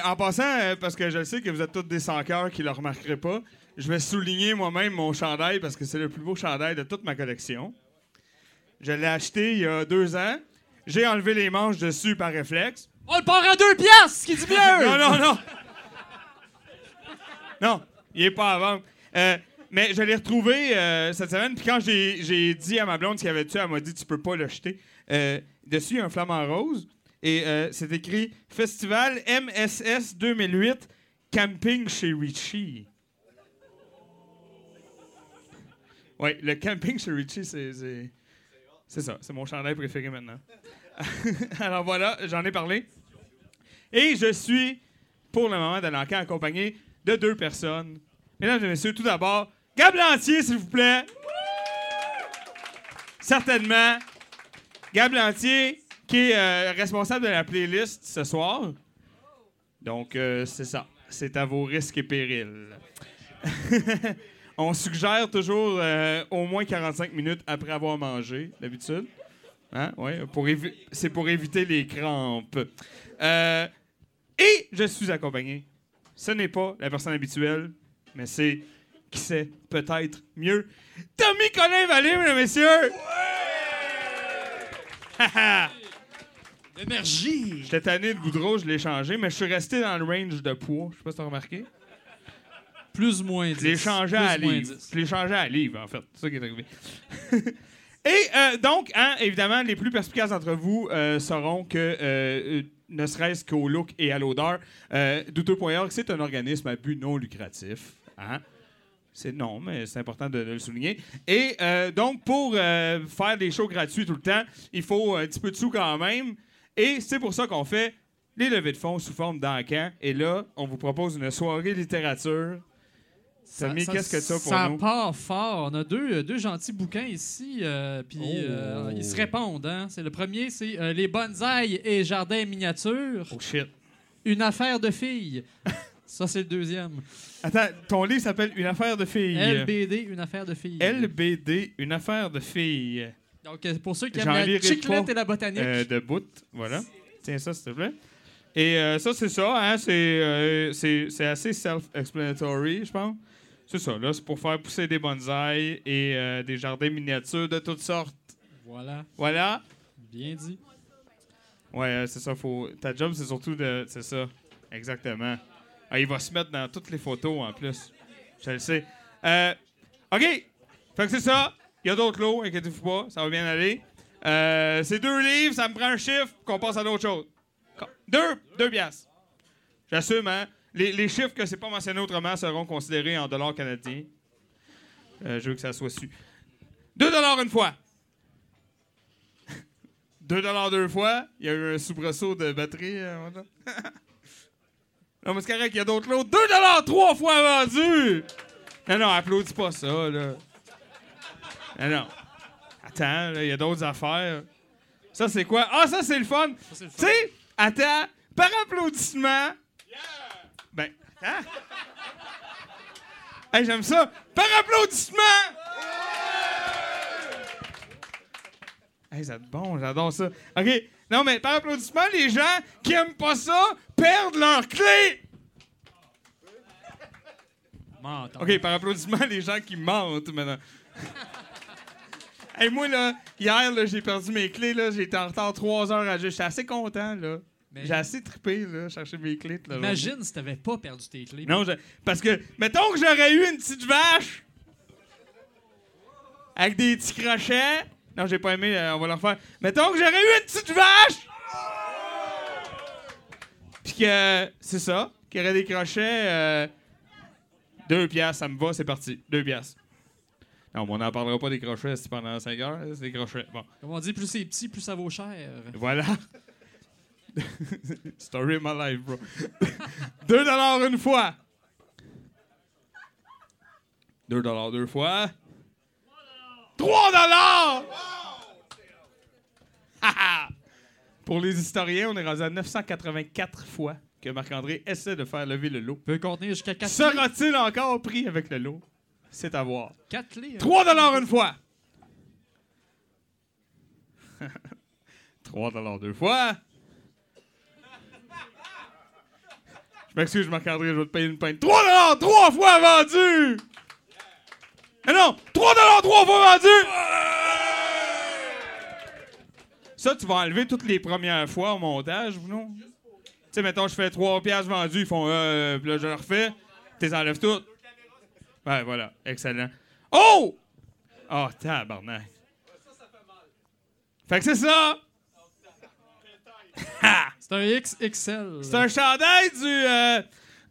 En passant, parce que je sais que vous êtes tous des sans-cœurs qui ne le remarqueraient pas, je vais souligner moi-même mon chandail parce que c'est le plus beau chandail de toute ma collection. Je l'ai acheté il y a 2 ans. J'ai enlevé les manches dessus par réflexe. On le part à 2$, ce qui dit bien! non! Non, il est pas à vendre. Mais je l'ai retrouvé cette semaine. Puis quand j'ai dit à ma blonde ce qu'il y avait dessus, elle m'a dit « Tu peux pas le jeter. » Dessus, il y a un flamant rose. Et c'est écrit « Festival MSS 2008, camping chez Richie. » Oui, le camping chez Richie, c'est ça. C'est mon chandail préféré maintenant. Alors voilà, j'en ai parlé. Et je suis, pour le moment de l'enquête, accompagné de 2 personnes. Mesdames et messieurs, tout d'abord, Gab Lantier, s'il vous plaît. Certainement. Gab Lantier, qui est responsable de la playlist ce soir. Donc, c'est ça. C'est à vos risques et périls. On suggère toujours au moins 45 minutes après avoir mangé, d'habitude. Hein? Ouais, c'est pour éviter les crampes. Et je suis accompagné. Ce n'est pas la personne habituelle, mais c'est, qui sait, peut-être mieux, Tommy Colin Vallée, mesdames et messieurs! Ouais! L'énergie! J'étais tanné de Goudreau, je l'ai changé, mais je suis resté dans le range de poids. Je sais pas si t'as remarqué. Plus ou moins 10. Je l'ai changé à livre. En fait. C'est ça qui est arrivé. Et donc, hein, évidemment, les plus perspicaces d'entre vous sauront que... ne serait-ce qu'au look et à l'odeur. Douteux.org, c'est un organisme à but non lucratif. Hein? Non, mais c'est important de le souligner. Et donc, pour faire des shows gratuits tout le temps, il faut un petit peu de sous quand même. Et c'est pour ça qu'on fait les levées de fonds sous forme d'encan. Et là, on vous propose une soirée littérature Samy, qu'est-ce que tu as pour nous? Ça part fort. On a deux gentils bouquins ici, puis ils se répondent. Hein? C'est le premier, c'est Les bonsaïs et jardins miniatures. Oh shit. Une affaire de filles. Ça, c'est le deuxième. Attends, ton livre s'appelle Une affaire de filles. LBD, Une affaire de filles. LBD, Une affaire de filles. Donc, pour ceux qui aiment la chiclette et la botanique. De bout, voilà. Tiens ça, s'il te plaît. Et ça, c'est ça. Hein? C'est assez self-explanatory, je pense. C'est ça, là, c'est pour faire pousser des bonsaïs et des jardins miniatures de toutes sortes. Voilà. Voilà. Bien dit. Ouais, c'est ça. Faut... Ta job, c'est surtout de... C'est ça. Exactement. Ah, il va se mettre dans toutes les photos, en plus. Je le sais. OK. Fait que c'est ça. Il y a d'autres lots, inquiétez-vous pas. Ça va bien aller. C'est 2 livres, ça me prend un chiffre qu'on passe à d'autres choses. 2 piastres. J'assume, hein? Les chiffres que c'est pas mentionné autrement seront considérés en dollars canadiens. Je veux que ça soit su. 2 $ une fois. 2 $ 2 fois. Il y a eu un soubresaut de batterie. Non, mais c'est correct, il y a d'autres lots. 2 $ 3 fois vendus! Non, non, applaudis pas ça, là. Non, non. Attends, là, il y a d'autres affaires. Ça, c'est quoi? Ah, ça, c'est le fun! Tu sais, attends, par applaudissement... Yeah! Ben, attends. Hey, j'aime ça. Par applaudissement! Ouais! Hey, c'est bon, j'adore ça. OK, non, mais par applaudissement, les gens qui aiment pas ça perdent leur clé! Mentent. OK, par applaudissement, les gens qui mentent maintenant. Hey, moi, là, hier, là, j'ai perdu mes clés, là, j'étais en retard 3 heures à jeu. J'étais assez content, là. Mais... J'ai assez trippé, là, chercher mes clés. Imagine si t'avais pas perdu tes clés. Non, parce que, mettons que j'aurais eu une petite vache avec des petits crochets. Non, j'ai pas aimé, on va le refaire. Mettons que j'aurais eu une petite vache! Puis que, c'est ça, qu'il y aurait des crochets. 2 piastres, ça me va, c'est parti. 2 piastres. Non, mais on n'en parlera pas des crochets pendant 5 heures. C'est des crochets. Bon. Comme on dit, plus c'est petit, plus ça vaut cher. Voilà. Story of my life, bro. 2 $ une fois. 2 $ 2 fois. 3 $! Wow! Pour les historiens, on est rendu à 984 fois que Marc-André essaie de faire lever le lot. Peut contenir jusqu'à 4 000. Sera-t-il encore pris avec le lot? C'est à voir. 4 clés. 3 $ une fois. 3 $ 2 fois. Je m'excuse, Marc-André, je vais te payer une pinte. 3 $ 3 fois vendu! Mais non! 3 $ 3 fois vendu! Ça, tu vas enlever toutes les premières fois au montage, ou non? Tu sais, mettons, je fais 3 piastres vendus, ils font puis là, je le refais. Tu les enlèves toutes. Ouais, voilà. Excellent. Oh! Oh, tabarnak. Ça fait mal. Fait que c'est ça! C'est un XXL. C'est un chandail du...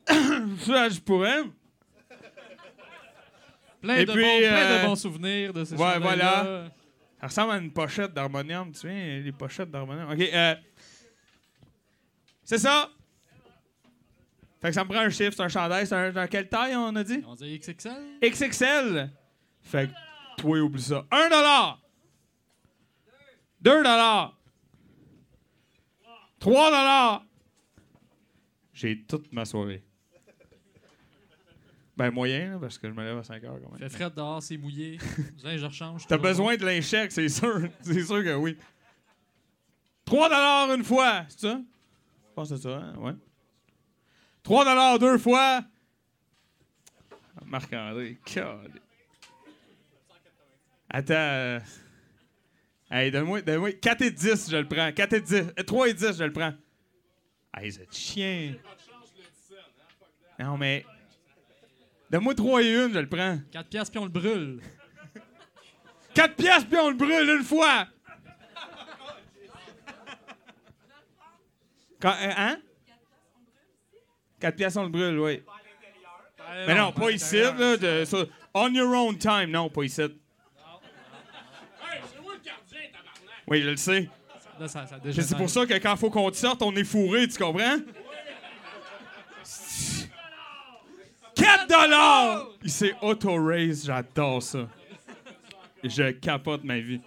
je pourrais. Plein de bons souvenirs de ce chandail-là. Ouais, voilà. Ça ressemble à une pochette d'harmonium. Tu sais, les pochettes d'harmonium. OK. C'est ça! Fait que ça me prend un chiffre, c'est un chandail, c'est un... Dans quelle taille, on a dit? On dit XXL. XXL! Fait que, toi, oublie ça. 1 $! 2 $! 3 $! J'ai toute ma soirée. Ben, moyen, parce que je me lève à 5 heures, quand même. Fait frais dehors, c'est mouillé. Je rechange. T'as besoin de linge sec, c'est sûr. C'est sûr que oui. 3 $ une fois, c'est ça? Je pense que c'est ça, hein? Ouais. 3 $ 2 fois. Marc-André, calé. Attends. Hey, donne-moi. 4 et 10, je le prends. 4 et 10. 3 et 10, je le prends. Hey, vous êtes chien. Non, mais... Donne-moi 3 et 1, je le prends. 4 piastres, puis on le brûle. 4 piastres, puis on le brûle une fois. Quand, hein? 4 piastres, on le brûle, oui. Mais non, pas ici, là. On your own time. Non, pas ici. Hey, c'est moi le gardien, tabarnak. Oui, je le sais. Là, c'est pour ça que quand il faut qu'on te sorte, on est fourré, tu comprends? 4 $4! Il s'est auto-raise, j'adore ça. Je capote ma vie.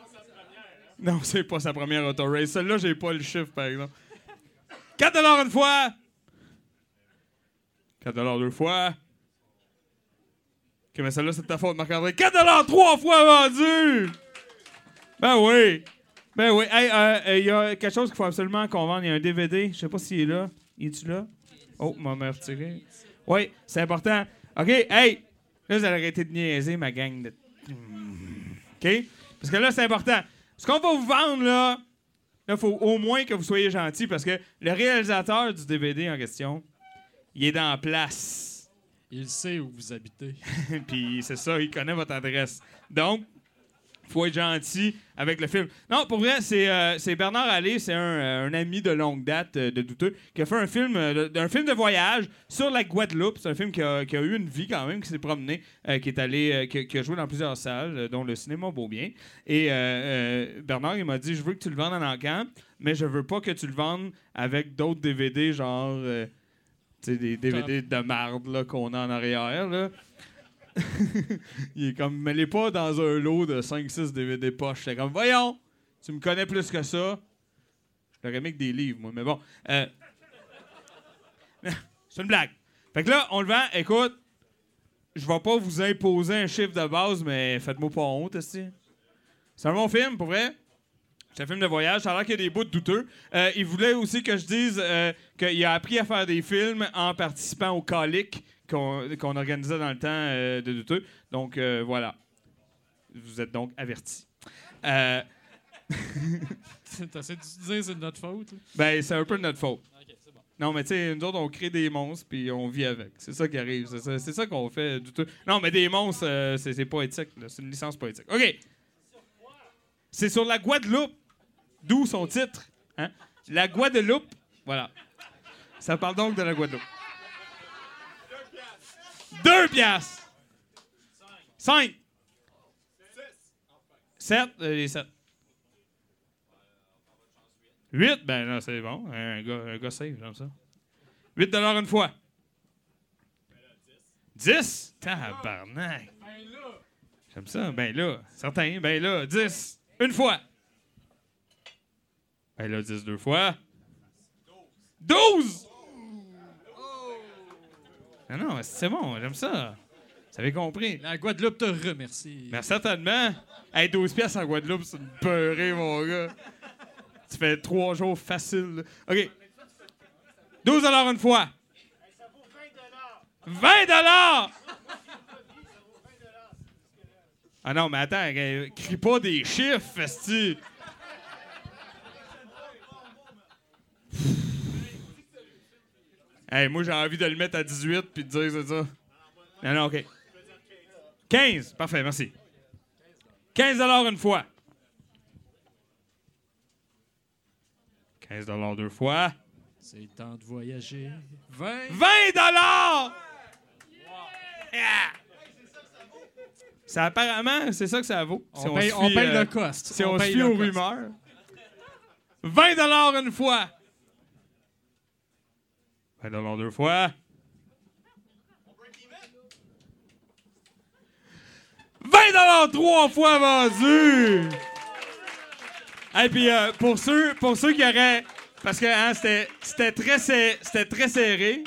Non, c'est pas sa première auto-raise. Celle-là, j'ai pas le chiffre, par exemple. $4 une fois! $4 deux fois. OK, mais celle-là, c'est de ta faute, Marc-André. $4 trois fois vendu! Ben oui! Ben oui. Hey, y a quelque chose qu'il faut absolument qu'on vende. Il y a un DVD. Je sais pas s'il est là. Il est-tu là? Oh, m'a mère retiré. Oui, c'est important. OK, hey! Là, vous allez arrêter de niaiser, ma gang de... OK? Parce que là, c'est important. Ce qu'on va vous vendre, là, il faut au moins que vous soyez gentils, parce que le réalisateur du DVD en question, il est dans la place. Il sait où vous habitez. Puis c'est ça, il connaît votre adresse. Donc, il faut être gentil avec le film. Non, pour vrai, c'est Bernard Allais, c'est un ami de longue date de douteux, qui a fait un film de voyage sur la Guadeloupe. C'est un film qui a eu une vie quand même, qui s'est promené, qui est allé, qui a joué dans plusieurs salles, dont le cinéma Beaubien. Et Bernard, il m'a dit, je veux que tu le vendes en encamp, mais je veux pas que tu le vendes avec d'autres DVD, genre des DVD de marde là, qu'on a en arrière, là. Il est comme, mêlez pas dans un lot de 5-6 DVD poche. C'est comme, voyons, tu me connais plus que ça. Je l'aurais mis que des livres, moi, mais bon. C'est une blague. Fait que là, on le vend. Écoute, je vais pas vous imposer un chiffre de base, mais faites-moi pas honte, esti. C'est un bon film, pour vrai. C'est un film de voyage. Ça a l'air qu'il y a des bouts de douteux. Il voulait aussi que je dise qu'il a appris à faire des films en participant au Calique. Qu'on organisait dans le temps de douteux. Donc, voilà. Vous êtes donc avertis. T'essaies de dire que c'est de notre faute? Ben, c'est un peu de notre faute. Okay, c'est bon. Non, mais tu sais, nous autres, on crée des monstres puis on vit avec. C'est ça qui arrive. C'est ça qu'on fait douteux. Non, mais des monstres, c'est poétique. Là. C'est une licence poétique. OK. C'est sur la Guadeloupe. D'où son titre. Hein? La Guadeloupe. Voilà. Ça parle donc de la Guadeloupe. 2$! 5! 7! Les 7. 8! Ben non, c'est bon. Un gars save, j'aime ça. $8 une fois. 10! Tabarnak! J'aime ça. Ben là. Certain. Ben là. 10! Une fois. Ben là, 10 deux fois. 12! Non, non, c'est bon, j'aime ça. Vous avez compris. La Guadeloupe te remercie. Mais certainement. Hey, 12$ en Guadeloupe, c'est une beurrée, mon gars. Tu fais 3 jours facile. OK. $12 une fois. Ça vaut $20. Ah non, mais attends, crie pas des chiffres, festi. Hey, moi, j'ai envie de le mettre à 18 puis de dire c'est ça. Non, non, OK. 15. Parfait, merci. $15 une fois. $15 deux fois. C'est le temps de voyager. 20$! Yeah! Ça, apparemment, c'est ça que ça vaut. On paye le cost. Si on se fie aux rumeurs. $20 une fois. $20 deux fois. 20$ trois fois vendu! Hey, puis pour ceux qui auraient... Parce que hein, c'était très serré.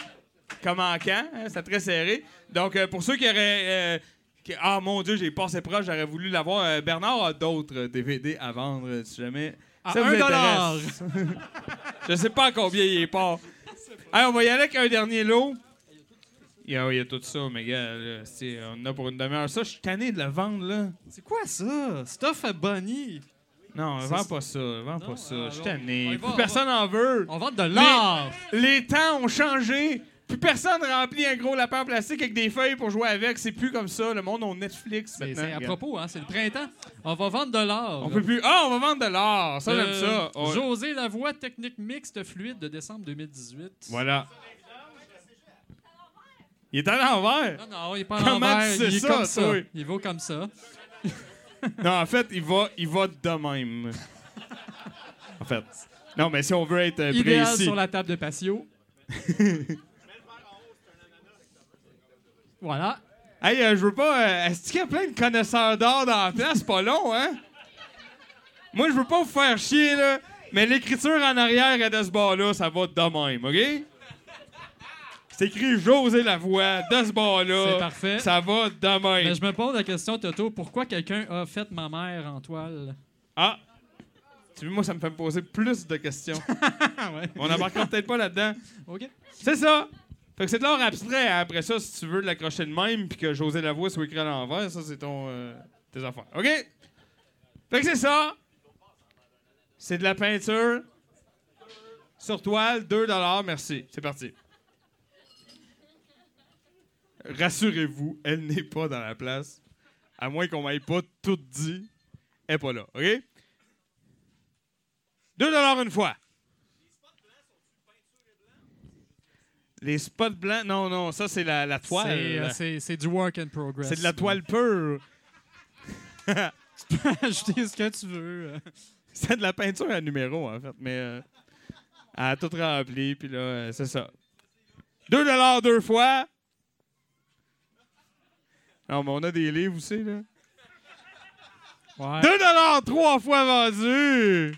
Comme en camp, hein, c'était très serré. Donc, pour ceux qui auraient... Ah, mon Dieu, j'ai passé proche, j'aurais voulu l'avoir. Bernard a d'autres DVD à vendre, si jamais... À ça $1! Je sais pas combien il est pas. Hey, on va y aller avec un dernier lot. Il y a tout ça, mais gars, là, on en a pour une demi-heure. Ça, je suis tanné de le vendre, là. C'est quoi ça? Stuff à Bonnie. Non, vends pas ça. Je suis tanné. Plus personne en veut. On vend de l'or. Les temps ont changé. Plus personne remplit un gros lapin en plastique avec des feuilles pour jouer avec. C'est plus comme ça. Le monde a Netflix maintenant. C'est à propos, hein, c'est le printemps. On va vendre de l'or. On peut plus. Ah, on va vendre de l'or. Ça, j'aime ça. Oh. José Lavoie, technique mixte fluide de décembre 2018. Voilà. Il est à l'envers. Non, il est pas à l'envers. Tu sais, il est comme ça. Oui. Il va comme ça. Non, en fait, il va de même. En fait. Non, mais si on veut être précis. Idéal sur la table de patio. Voilà. Hey, je veux pas... est-ce qu'il y a plein de connaisseurs d'art dans la place? C'est pas long, hein? Moi, je veux pas vous faire chier, là, mais l'écriture en arrière de ce bar-là, ça va de même, OK? C'est écrit José Lavoie, de ce bar-là. C'est parfait. Ça va de même. Mais je me pose la question, Toto, pourquoi quelqu'un a fait ma mère en toile? Ah! Tu vois, moi, ça me fait me poser plus de questions. Ouais. On n'embarquera peut-être pas là-dedans. OK. C'est ça! Fait que c'est de l'art abstrait. Après ça, si tu veux l'accrocher de même puis que José Lavoie soit écrit à l'envers, ça, c'est tes affaires. OK? Fait que c'est ça. C'est de la peinture sur toile, 2$. Merci. C'est parti. Rassurez-vous, elle n'est pas dans la place. À moins qu'on m'aille pas tout dit. Elle n'est pas là. OK? 2$ une fois. Les spots blancs, non, ça c'est la toile. C'est du work in progress. C'est de la toile pure. Tu peux ajouter ce que tu veux. C'est de la peinture à numéro, en fait, mais elle a tout rempli, puis là, c'est ça. 2$ deux fois. Non, mais on a des livres aussi, là. Ouais. 2$ trois fois vendus.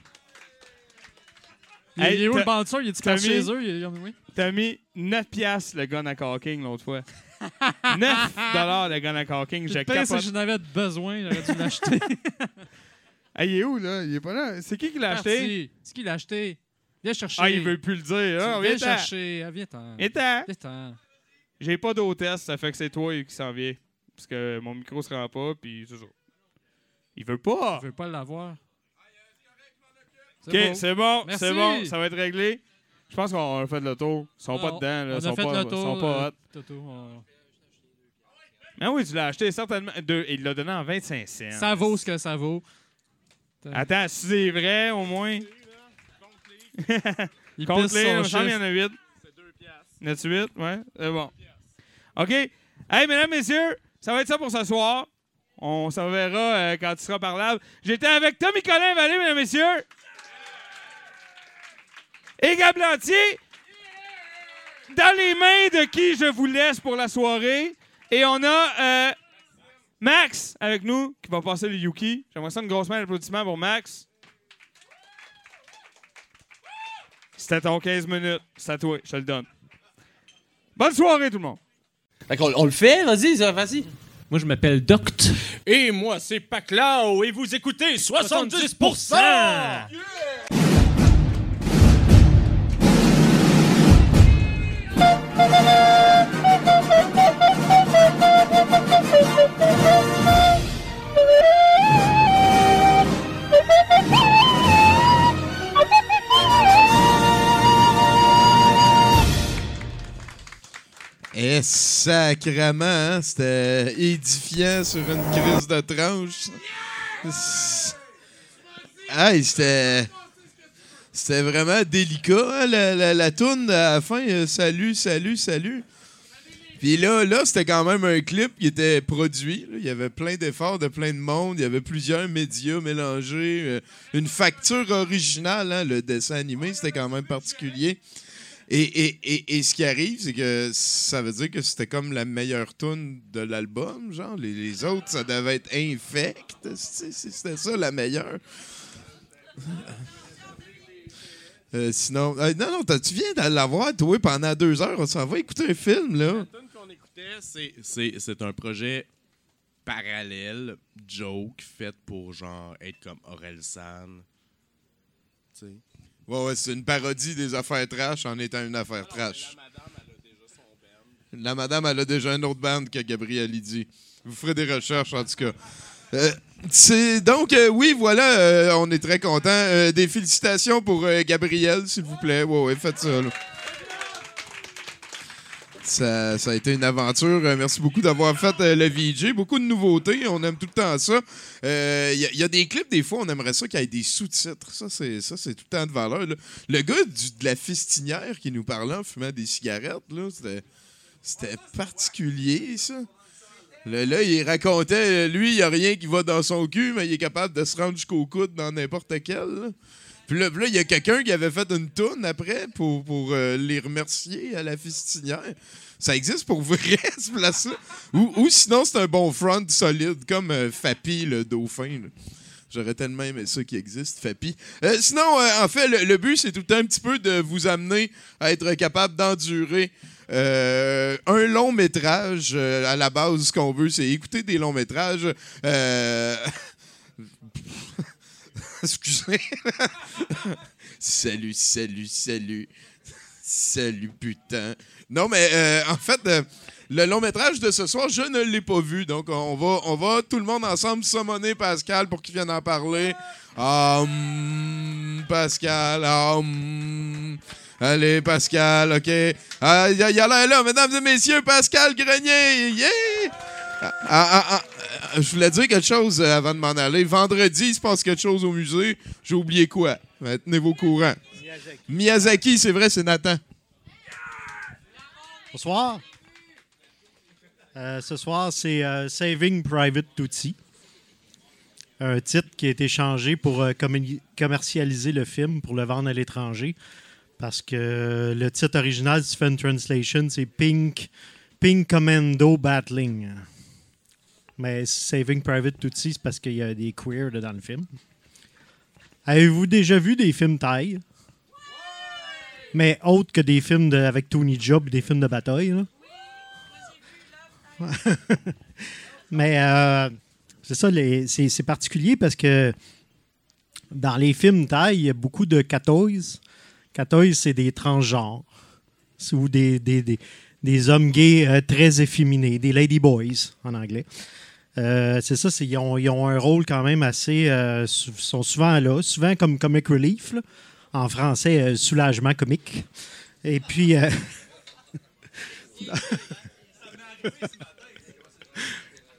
Il est où le bandeur? Il est caché chez eux? Oui. T'as mis 9$ le gun à caulking l'autre fois. 9$ le gun à caulking. J'ai capoté. Si j'en avais besoin, j'aurais dû l'acheter. Hey, il est où, là? Il est pas là. C'est qui l'a acheté? C'est qui l'a acheté? Viens chercher. Ah, il veut plus le dire. Ah, viens chercher. Ah, viens-t'en. J'ai pas d'hôtesse, ça fait que c'est toi qui s'en vient. Parce que mon micro se rend pas, puis c'est ça. Il veut pas. Il veut pas l'avoir. OK, c'est bon, ça va être réglé. Je pense qu'on a fait le tour. Ils sont pas dedans, là. Ils sont pas hot. Ah oui, tu l'as acheté certainement. Il l'a donné en 25 cents. Ça vaut ce que ça vaut. Attends, si c'est vrai, au moins. Il compte-les, il y en a 8. C'est 2$. Il y en a-tu 8? Ouais, c'est bon. OK. Hey, mesdames, messieurs, ça va être ça pour ce soir. On s'en reverra quand tu seras parlable. J'étais avec Tommy Colin Vallée, mesdames, messieurs. Et Gab Lantier, dans les mains de qui je vous laisse pour la soirée. Et on a Max avec nous, qui va passer le Yuki. J'aimerais ça une grosse main d'applaudissements pour Max. C'était ton 15 minutes. C'est à toi, je te le donne. Bonne soirée, tout le monde. On le fait, vas-y. Moi, je m'appelle Doct. Et moi, c'est Paclao. Et vous écoutez 70%! Yeah! Eh, sacrément, hein? C'était édifiant sur une crise de tranche. Yeah! Hey, c'était vraiment délicat, hein? La toune à la fin, salut. Puis là, c'était quand même un clip qui était produit. Là. Il y avait plein d'efforts de plein de monde. Il y avait plusieurs médias mélangés. Une facture originale, hein? Le dessin animé, c'était quand même particulier. Et ce qui arrive, c'est que ça veut dire que c'était comme la meilleure tune de l'album. Genre, les autres, ça devait être infect. C'était ça, la meilleure. Sinon... Non, tu viens de l'avoir, toi, pendant 2 heures. On s'en va écouter un film, là. La tune qu'on écoutait, c'est un projet parallèle, joke, fait pour, genre, être comme Orelsan. Tu sais... Ouais, c'est une parodie des affaires trash en étant une affaire trash. La madame, elle a déjà un autre band que Gabriel Lydie. Vous ferez des recherches, en tout cas. Oui, voilà, on est très contents. Des félicitations pour Gabriel, s'il vous plaît. Ouais, faites ça, là. Ça a été une aventure. Merci beaucoup d'avoir fait le VJ. Beaucoup de nouveautés. On aime tout le temps ça. Il y a des clips, des fois, on aimerait ça qu'il y ait des sous-titres. Ça, c'est tout le temps de valeur. Là. Le gars de la fistinière qui nous parlait en fumant des cigarettes, là, c'était particulier, ça. Là, il racontait, lui, il n'y a rien qui va dans son cul, mais il est capable de se rendre jusqu'au coude dans n'importe quel. Puis là, il y a quelqu'un qui avait fait une toune après pour les remercier à la fistinière. Ça existe pour vrai, ce place-là? Ou sinon, c'est un bon front solide, comme Fapi, le dauphin. Là. J'aurais tellement aimé ça qui existe, Fapi. Sinon, en fait, le but, c'est tout le temps un petit peu de vous amener à être capable d'endurer un long métrage. À la base, ce qu'on veut, c'est écouter des longs métrages. Excusez. Salut. Salut, putain. Non, mais en fait, le long métrage de ce soir, je ne l'ai pas vu. Donc, on va tout le monde ensemble summoner Pascal pour qu'il vienne en parler. Pascal, allez, Pascal, OK. Il y a l'air là, mesdames et messieurs, Pascal Grenier. Yeah! Je voulais dire quelque chose avant de m'en aller. Vendredi, il se passe quelque chose au musée. J'ai oublié quoi. Tenez-vous au courant. Miyazaki, c'est vrai, c'est Nathan. Bonsoir. Ce soir, c'est Saving Private Tootsie. Un titre qui a été changé pour commercialiser le film, pour le vendre à l'étranger. Parce que le titre original, si tu fais une translation, c'est Pink Commando Battling. Mais Saving Private Tootsie, c'est parce qu'il y a des queers dans le film. Avez-vous déjà vu des films thaï? Ouais! Mais autres que des films avec Tony Jaa, des films de bataille. Là. Oui! Moi, j'ai vu Love Thaï. Mais c'est ça, c'est particulier parce que dans les films thaï, il y a beaucoup de katois. Katois, c'est des transgenres. C'est ou des hommes gays très efféminés, des ladyboys en anglais. C'est ça, ils ont un rôle quand même assez... sont souvent là, souvent comme comic relief, là. En français, soulagement comique. Et puis...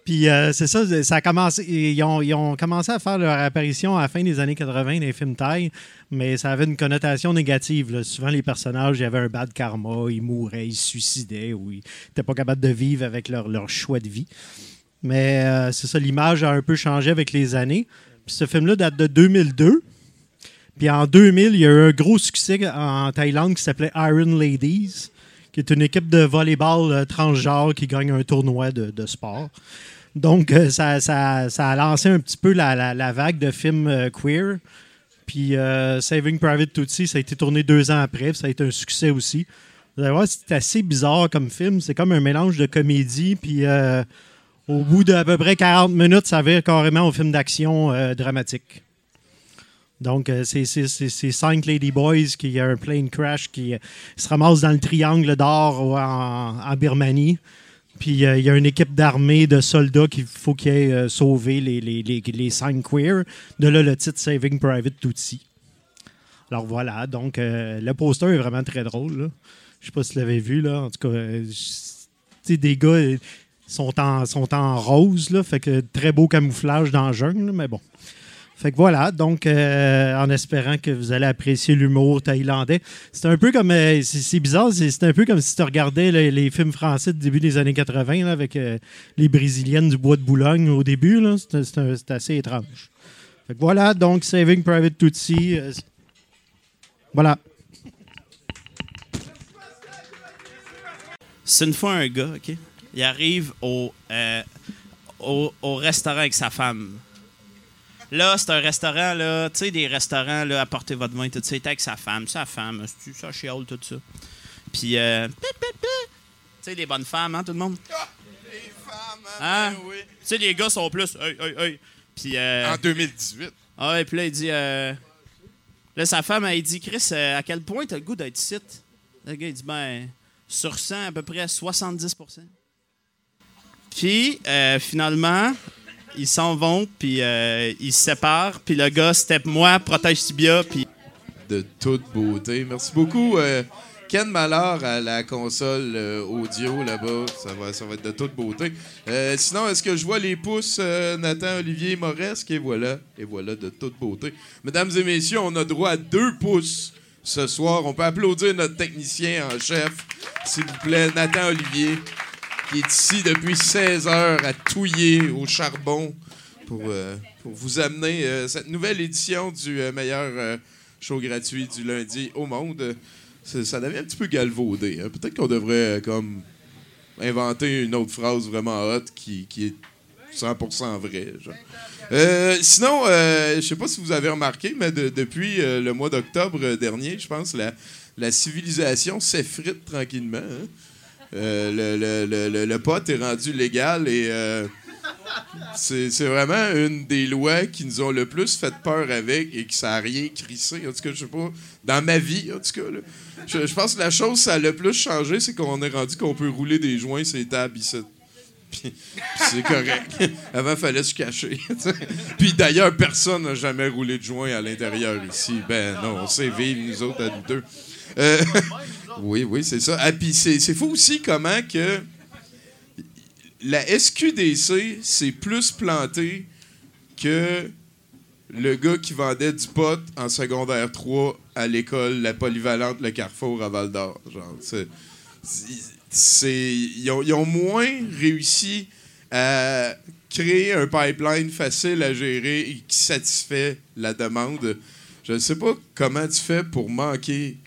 puis c'est ça, ça a commencé, ils ont commencé à faire leur apparition à la fin des années 80 dans les films thaï, mais ça avait une connotation négative. Là. Souvent, les personnages, ils avaient un bad karma, ils mouraient, ils se suicidaient, ou ils n'étaient pas capables de vivre avec leur choix de vie. Mais c'est ça, l'image a un peu changé avec les années. Puis ce film-là date de 2002. Puis en 2000, il y a eu un gros succès en Thaïlande qui s'appelait Iron Ladies, qui est une équipe de volleyball transgenre qui gagne un tournoi de sport. Donc, ça a lancé un petit peu la vague de films queer. Puis Saving Private Tootsie, ça a été tourné 2 ans après. Ça a été un succès aussi. Vous allez voir, c'est assez bizarre comme film. C'est comme un mélange de comédie puis... au bout d'à peu près 40 minutes, ça vire carrément au film d'action dramatique. Donc, c'est 5 ladyboys qui a un plane crash qui se ramasse dans le triangle d'or en Birmanie. Puis, il y a une équipe d'armée de soldats qu'il faut qu'ils aient sauver les 5 queers. De là, le titre Saving Private Tootsie. Alors, voilà. Donc, le poster est vraiment très drôle. Là. Je ne sais pas si vous l'avez vu. Là. En tout cas, c'est des gars... sont en rose, là, fait que très beau camouflage dans le jungle, mais bon. Fait que voilà, donc en espérant que vous allez apprécier l'humour thaïlandais. C'est un peu comme, c'est bizarre, c'est un peu comme si tu regardais les films français du début des années 80, là, avec les Brésiliennes du bois de Boulogne au début, là, c'est assez étrange. Fait que voilà, donc Saving Private Tootsie, voilà. C'est une fois un gars, OK? Il arrive au restaurant avec sa femme. Là, c'est un restaurant, là, tu sais, des restaurants, là, apportez votre vin, tout ça. Il était avec sa femme, ça chiole, tout ça. Puis, tu sais, des bonnes femmes, hein, tout le monde? Ah, les femmes, hein? Oui. Tu sais, les gars sont plus, hey. Puis, en 2018. Ah ouais, puis là, il dit, là, sa femme, elle dit, Chris, à quel point t'as le goût d'être ici? Le gars, il dit, ben... Sur 100, à peu près 70%. Puis, finalement, ils s'en vont, puis ils se séparent. Puis le gars, step moi, protège Tibia, puis... De toute beauté. Merci beaucoup. Ken Mallard à la console audio, là-bas. Ça va être de toute beauté. Sinon, est-ce que je vois les pouces, Nathan, Olivier, Moresque? Et voilà, de toute beauté. Mesdames et messieurs, on a droit à 2 pouces. Ce soir, on peut applaudir notre technicien en chef, s'il vous plaît, Nathan Olivier, qui est ici depuis 16 heures à touiller au charbon pour vous amener cette nouvelle édition du meilleur show gratuit du lundi au monde, ça devient un petit peu galvaudé. Hein. Peut-être qu'on devrait comme inventer une autre phrase vraiment hot qui est 100% vrai. Genre. Sinon, je ne sais pas si vous avez remarqué, mais depuis le mois d'octobre dernier, je pense, la civilisation s'effrite tranquillement. Hein? Le pot est rendu légal et c'est vraiment une des lois qui nous ont le plus fait peur avec et qui ça n'a rien crissé. En tout cas, je sais pas, dans ma vie, en tout cas. Là, je pense que la chose ça a le plus changé, c'est qu'on est rendu qu'on peut rouler des joints sur les tables ici. Puis c'est correct. Avant, il fallait se cacher. T'sais. Puis d'ailleurs, personne n'a jamais roulé de joint à l'intérieur ici. Ben non, on sait vivre, nous autres, à nous deux. Oui, c'est ça. Ah, puis c'est fou aussi comment que la SQDC s'est plus plantée que le gars qui vendait du pot en secondaire 3 à l'école, la polyvalente, le Carrefour à Val-d'Or. Genre, ils ont moins réussi à créer un pipeline facile à gérer et qui satisfait la demande. Je ne sais pas comment tu fais pour manquer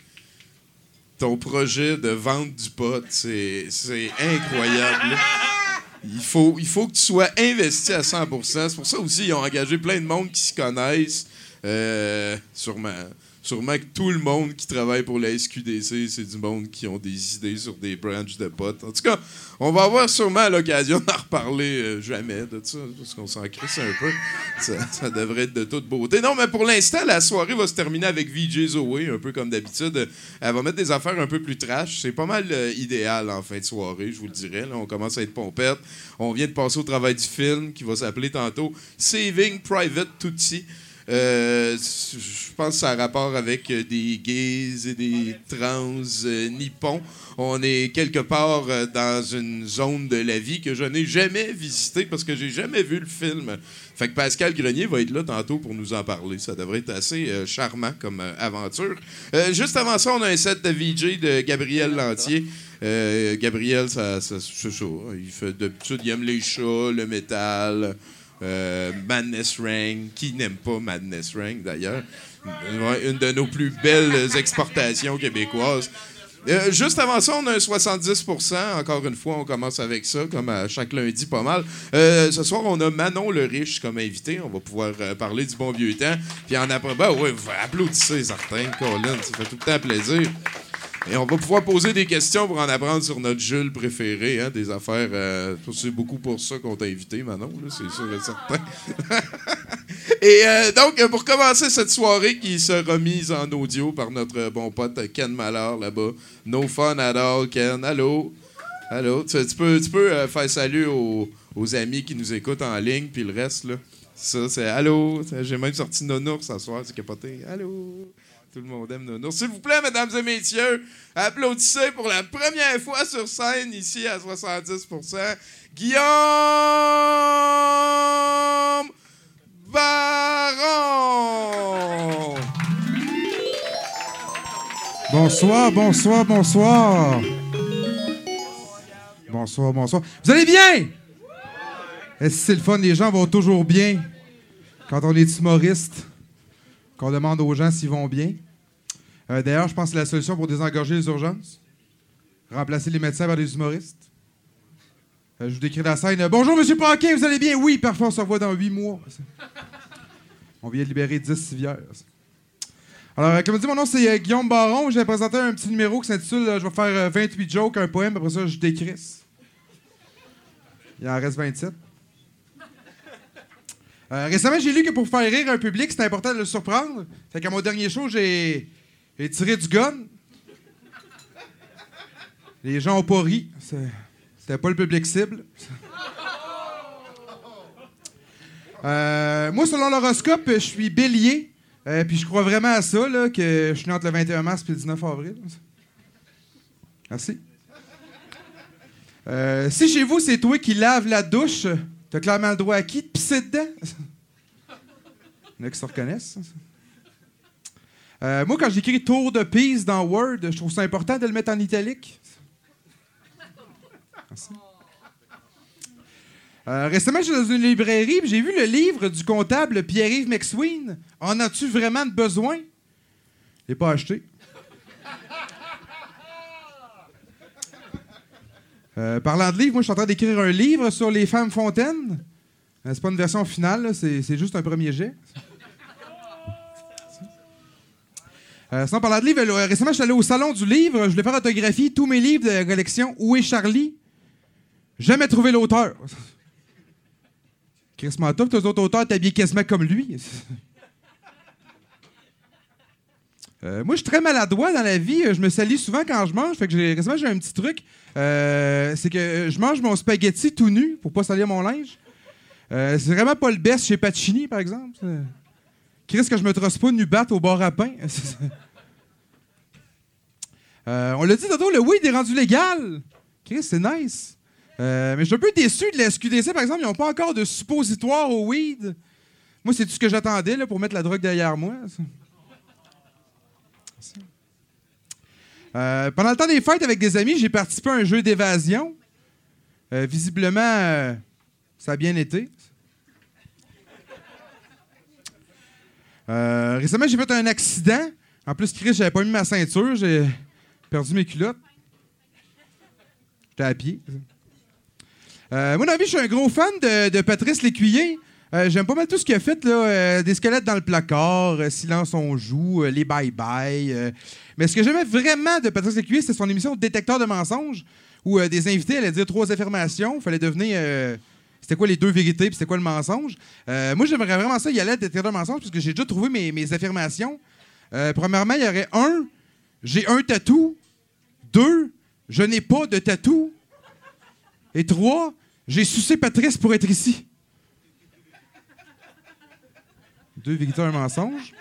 ton projet de vente du pot. C'est incroyable. Il faut que tu sois investi à 100%. C'est pour ça aussi qu'ils ont engagé plein de monde qui se connaissent. Sûrement que tout le monde qui travaille pour la SQDC, c'est du monde qui ont des idées sur des branches de pot. En tout cas, on va avoir sûrement l'occasion d'en reparler jamais de ça, parce qu'on s'en crisse un peu. Ça devrait être de toute beauté. Non, mais pour l'instant, la soirée va se terminer avec VJ Zoé, un peu comme d'habitude. Elle va mettre des affaires un peu plus trash. C'est pas mal idéal en fin de soirée, je vous le dirais. Là, on commence à être pompette. On vient de passer au travail du film, qui va s'appeler tantôt « Saving Private Tootsie ». Je pense que ça a rapport avec des gays et des trans nippons. On est quelque part dans une zone de la vie que je n'ai jamais visitée parce que j'ai jamais vu le film. Fait que Pascal Grenier va être là tantôt pour nous en parler. Ça devrait être assez charmant comme aventure. Juste avant ça, on a un set de VJ de Gabriel Lantier. Gabriel, c'est ça. Il fait d'habitude, il aime les chats, le métal... Madness Ring, qui n'aime pas Madness Ring d'ailleurs, une de nos plus belles exportations québécoises. Juste avant ça, on a un 70%. Encore une fois, on commence avec ça, comme à chaque lundi, pas mal. Ce soir, on a Manon Leriche comme invité. On va pouvoir parler du bon vieux temps. Puis en après, ben oui, vous applaudissez certains, Colin, ça fait tout le temps plaisir. Et on va pouvoir poser des questions pour en apprendre sur notre Jules préféré, hein, des affaires... c'est beaucoup pour ça qu'on t'a invité, Manon, là, c'est sûr et certain. Et donc, pour commencer cette soirée qui sera mise en audio par notre bon pote Ken Mallard, là-bas. No fun at all, Ken. Allô? Allô? Tu peux faire salut aux amis qui nous écoutent en ligne, puis le reste, là. Ça, c'est... Allô? J'ai même sorti Nounours ce soir, c'est capoté. Allô? Tout le monde aime Nounours. S'il vous plaît, mesdames et messieurs, applaudissez pour la première fois sur scène, ici à 70%, Guillaume Baron! Bonsoir. Bonsoir. Vous allez bien? Est-ce que c'est le fun? Les gens vont toujours bien quand on est humoriste. Qu'on demande aux gens s'ils vont bien. D'ailleurs, je pense que c'est la solution pour désengorger les urgences. Remplacer les médecins par des humoristes. Je vous décris la scène. « Bonjour, M. Paquin, vous allez bien? »« Oui, parfois, on se revoit dans 8 mois. » On vient de libérer 10 civières. Alors, comme je dis, mon nom, c'est Guillaume Baron. J'ai présenté un petit numéro qui s'intitule « Je vais faire 28 jokes, un poème, après ça, je décrisse. » Il en reste 27. Récemment, j'ai lu que pour faire rire un public, c'était important de le surprendre. Fait qu'à mon dernier show, j'ai tiré du gun. Les gens ont pas ri. C'était pas le public cible. Moi, selon l'horoscope, je suis bélier. Puis je crois vraiment à ça, là, que je suis né entre le 21 mars et le 19 avril. Merci. Si chez vous, c'est toi qui laves la douche... T'as clairement le droit à qui de pisser dedans? Il y en a qui se reconnaissent. Moi, quand j'écris « Tour de Pise » dans Word, je trouve ça important de le mettre en italique. Merci. Récemment, j'étais dans une librairie et j'ai vu le livre du comptable Pierre-Yves McSween. « En as-tu vraiment besoin? » Je l'ai pas acheté. Parlant de livres, moi, je suis en train d'écrire un livre sur les femmes fontaines. C'est pas une version finale, là, c'est juste un premier jet. Sinon, parlant de livres, récemment, je suis allé au Salon du livre. Je voulais faire autographier tous mes livres de la collection « Où est Charlie? » Jamais trouvé l'auteur. Chris Mantov, tous les autres auteurs t'habillent quasiment comme lui. Moi, je suis très maladroit dans la vie. Je me salis souvent quand je mange. Fait que récemment, j'ai un petit truc. C'est que je mange mon spaghetti tout nu pour pas salir mon linge. C'est vraiment pas le best chez Pacini, par exemple. Chris, que je me trosse pas nu batte au bar à pain. On l'a dit tantôt, le weed est rendu légal. Chris, c'est nice. Mais je suis un peu déçu de la SQDC, par exemple. Ils n'ont pas encore de suppositoire au weed. Moi, c'est tout ce que j'attendais là, pour mettre la drogue derrière moi. Pendant le temps des fêtes avec des amis, j'ai participé à un jeu d'évasion. Visiblement, ça a bien été. Récemment, j'ai fait un accident. En plus, Chris, j'avais pas mis ma ceinture. J'ai perdu mes culottes. J'étais à pied. Moi, dans la vie, je suis un gros fan de Patrice Lécuyer. J'aime pas mal tout ce qu'il a fait, là, des squelettes dans le placard, Silence on joue, les bye-bye. Mais ce que j'aimais vraiment de Patrice Lécuyer, c'était son émission Détecteur de mensonges, où des invités allaient dire trois affirmations. Il fallait devenir c'était quoi les deux vérités, puis c'était quoi le mensonge. Moi, j'aimerais vraiment ça, y aller à Détecteur de mensonges, parce que j'ai déjà trouvé mes affirmations. Premièrement, il y aurait un, j'ai un tatou. Deux, je n'ai pas de tatou. Et trois, j'ai sucé Patrice pour être ici. Deux vérités, un mensonge.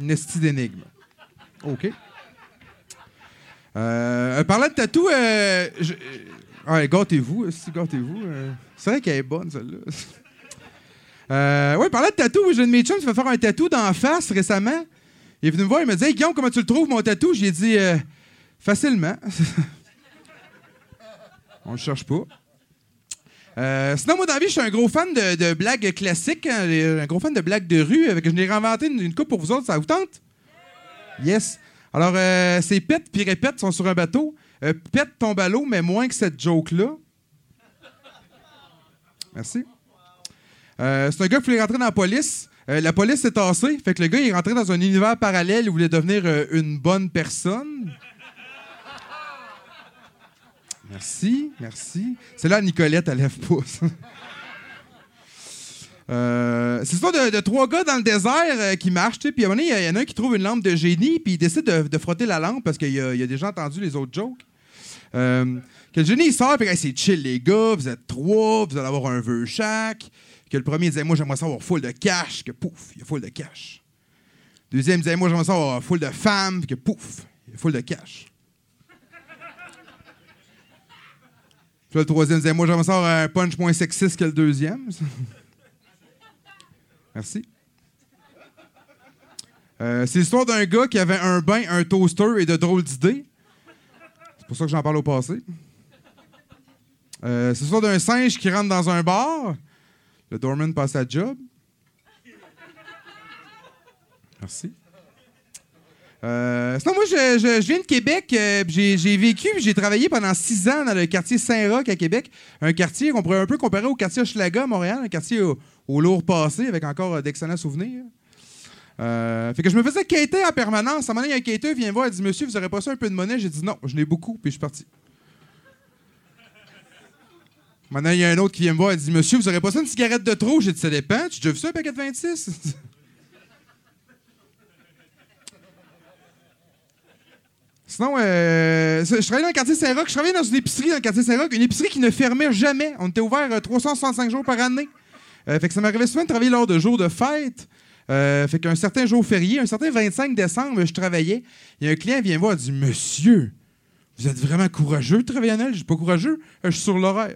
Une estie d'énigme. OK. Parlant de tatou, gâtez-vous. Gâtez-vous. C'est vrai qu'elle est bonne, celle-là. Oui, parlant de tatou, j'ai une de mes chums qui fait faire un tatou d'en face récemment. Il est venu me voir, il m'a dit « Hey, Guillaume, comment tu le trouves, mon tatou? » J'ai dit « Facilement. » On le cherche pas. Sinon, moi, dans la vie, je suis un gros fan de blagues classiques, un gros fan de blagues de rue. Je l'ai réinventé une coupe pour vous autres, ça vous tente? Yes. Alors, c'est Pète puis Répète sont sur un bateau. Pète tombe à l'eau, mais moins que cette joke-là. Merci. C'est un gars qui voulait rentrer dans la police. La police s'est tassée, fait que le gars, il est rentré dans un univers parallèle, il voulait devenir une bonne personne. Merci, merci. C'est là Nicolette, elle lève pas. C'est l'histoire de trois gars dans le désert qui marchent, puis à un moment donné, il y en a un qui trouve une lampe de génie, puis il décide de frotter la lampe parce qu'il a déjà entendu les autres jokes. Que le génie, il sort, puis hey, c'est chill, les gars, vous êtes trois, vous allez avoir un vœu chaque. Que le premier disait, moi, j'aimerais ça avoir full de cash, que pouf, il y a full de cash. Le deuxième disait, moi, j'aimerais ça avoir full de femmes, que pouf, il y a full de cash. Puis là, le troisième disait, moi, j'aimerais ça avoir un punch moins sexiste que le deuxième. Merci. C'est l'histoire d'un gars qui avait un bain, un toaster et de drôles d'idées. C'est pour ça que j'en parle au passé. C'est l'histoire d'un singe qui rentre dans un bar. Le doorman passe à job. Merci. Sinon, moi, je viens de Québec. J'ai vécu, j'ai travaillé pendant 6 ans dans le quartier Saint-Roch à Québec. Un quartier qu'on pourrait un peu comparer au quartier Hochelaga à Montréal, un quartier au lourd passé, avec encore d'excellents souvenirs. Fait que je me faisais quêter en permanence. À un moment donné, il y a un quêteur qui vient me voir et dit « Monsieur, vous aurez pas ça un peu de monnaie? » J'ai dit « Non, je n'ai beaucoup », puis je suis parti. Maintenant, il y a un autre qui vient me voir et dit « Monsieur, vous aurez pas ça une cigarette de trop? » J'ai dit « Ça dépend, tu veux ça un paquet de 26? » Sinon, je travaillais dans le quartier Saint-Roch. Je travaillais dans une épicerie dans le quartier Saint-Roch, une épicerie qui ne fermait jamais. On était ouvert 365 jours par année. Fait que ça m'arrivait souvent de travailler lors de jours de fête. Fait qu'un certain jour férié, un certain 25 décembre, je travaillais. Il y a un client qui vient me voir et dit « Monsieur, vous êtes vraiment courageux de travailler en elle? » Je dis « Pas courageux, je suis sur l'horaire. »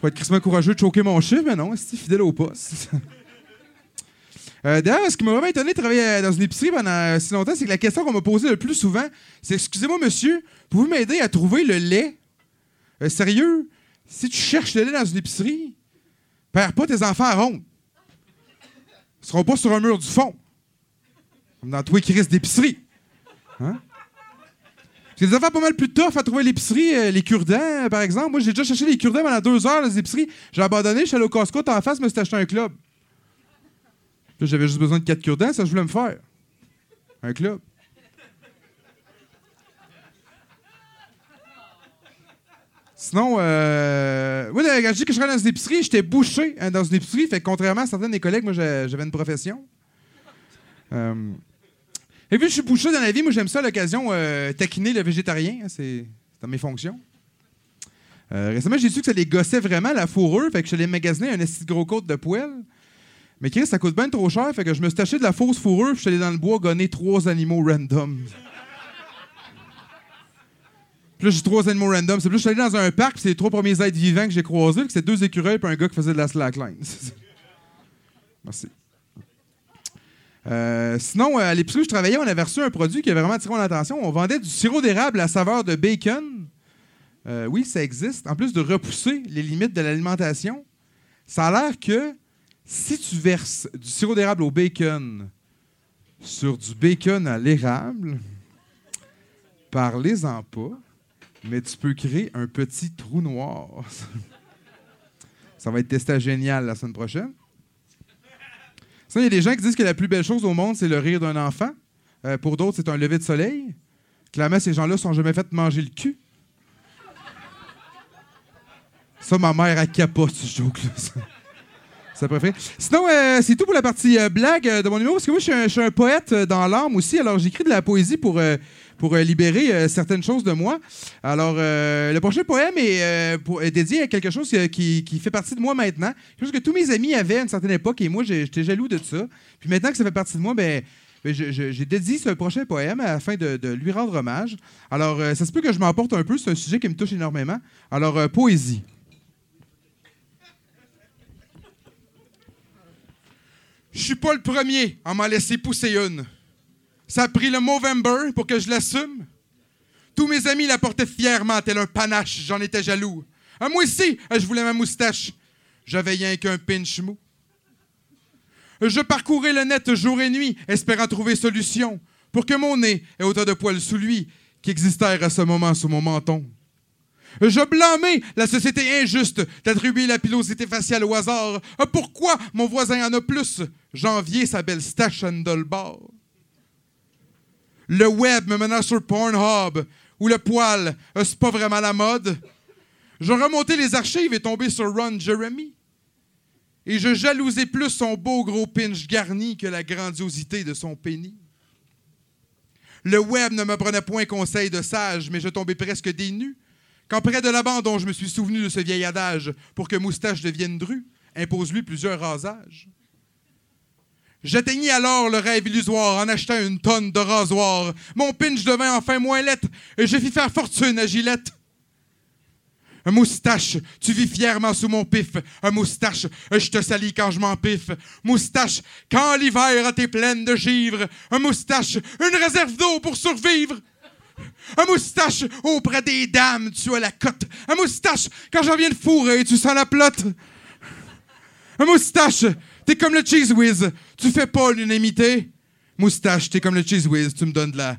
Faut être crissement courageux de choquer mon chiffre, mais non, c'est fidèle au poste. D'ailleurs, ce qui m'a vraiment étonné de travailler dans une épicerie pendant si longtemps, c'est que la question qu'on m'a posée le plus souvent, c'est « Excusez-moi, monsieur, pouvez-vous m'aider à trouver le lait? » Sérieux, si tu cherches le lait dans une épicerie, perds pas tes enfants à ronde. ne seront pas sur un mur du fond. Comme dans toi qui risque d'épicerie. Hein? J'ai des affaires pas mal plus tough à trouver à l'épicerie, les cure-dents, par exemple. Moi, j'ai déjà cherché les cure-dents pendant 2 heures, les épiceries. J'ai abandonné, je suis allé au Costco, en face, je me suis acheté un club. Puis j'avais juste besoin de 4 cure-dents, ça je voulais me faire. Un club. Sinon, moi, quand je dis que je rentre dans une épicerie, j'étais bouché hein, dans une épicerie. Fait que contrairement à certains de mes collègues, moi, j'avais une profession. Et vu que je suis bouché dans la vie, moi, j'aime ça, l'occasion, taquiner le végétarien. Hein, c'est dans mes fonctions. Récemment, j'ai su que ça les gossait vraiment, la fourrure. Fait que je l'ai magasiner un esti de gros côte de poêle. Mais Chris, ça coûte bien trop cher. Fait que je me suis taché de la fausse fourrure, puis je suis allé dans le bois gonner 3 animaux random. Puis là, j'ai 3 animaux random. C'est plus, je suis allé dans un parc, puis c'est les 3 premiers êtres vivants que j'ai croisés, puis c'est 2 écureuils, puis un gars qui faisait de la slackline. Merci. Sinon, à l'épicerie où je travaillais, on avait reçu un produit qui avait vraiment attiré mon attention. On vendait du sirop d'érable à saveur de bacon. Oui, ça existe. En plus de repousser les limites de l'alimentation, ça a l'air que si tu verses du sirop d'érable au bacon sur du bacon à l'érable, parlez-en pas, mais tu peux créer un petit trou noir. Ça va être testé génial la semaine prochaine. Il y a des gens qui disent que la plus belle chose au monde, c'est le rire d'un enfant. Pour d'autres, c'est un lever de soleil. Clairement, ces gens-là ne sont jamais fait manger le cul. Ça, ma mère, elle capote ce joke-là. Ça préfère. Sinon, c'est tout pour la partie blague de mon numéro, parce que moi, je suis un poète dans l'âme aussi, alors j'écris de la poésie pour libérer certaines choses de moi. Alors, le prochain poème est dédié à quelque chose qui fait partie de moi maintenant. Quelque chose que tous mes amis avaient à une certaine époque, et moi, j'étais jaloux de ça. Puis maintenant que ça fait partie de moi, j'ai dédié ce prochain poème afin de lui rendre hommage. Alors, ça se peut que je m'emporte un peu, c'est un sujet qui me touche énormément. Alors, poésie. Je suis pas le premier à m'en laisser pousser une. Ça a pris le Movember pour que je l'assume. Tous mes amis la portaient fièrement, tel un panache, j'en étais jaloux. À moi aussi, je voulais ma moustache. J'avais rien qu'un pinch mou. Je parcourais le net jour et nuit, espérant trouver solution pour que mon nez ait autant de poils sous lui qu'existèrent à ce moment sous mon menton. Je blâmais la société injuste d'attribuer la pilosité faciale au hasard. Pourquoi mon voisin en a plus? J'enviais sa belle stache à Ndolbar. Le web me menant sur Pornhub, où le poil, c'est pas vraiment la mode. Je remontais les archives et tombais sur Ron Jeremy. Et je jalousais plus son beau gros pinch garni que la grandiosité de son pénis. Le web ne me prenait point conseil de sage, mais je tombais presque dénu. Quand près de l'abandon, je me suis souvenu de ce vieil adage « Pour que moustache devienne drue, impose-lui plusieurs rasages. » J'atteignis alors le rêve illusoire en achetant une tonne de rasoirs. Mon pinch devint enfin moins laite et je fis faire fortune à Gillette. Un moustache, tu vis fièrement sous mon pif. Un moustache, je te salis quand je m'empiffe. Moustache, quand l'hiver a tes plaines de givre. Un moustache, une réserve d'eau pour survivre. Un moustache, auprès des dames, tu as la cote. Un moustache, quand j'en viens de fourrer, tu sens la plotte. Un moustache, t'es comme le Cheese Whiz, tu fais pas l'unanimité. Moustache, t'es comme le Cheese Whiz, tu me donnes de la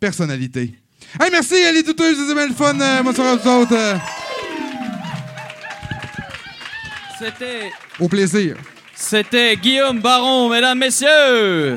personnalité. Hey, merci, les douteuses, c'était bien le fun, bonsoir à vous autres. C'était... Au plaisir. C'était Guillaume Baron, mesdames, messieurs.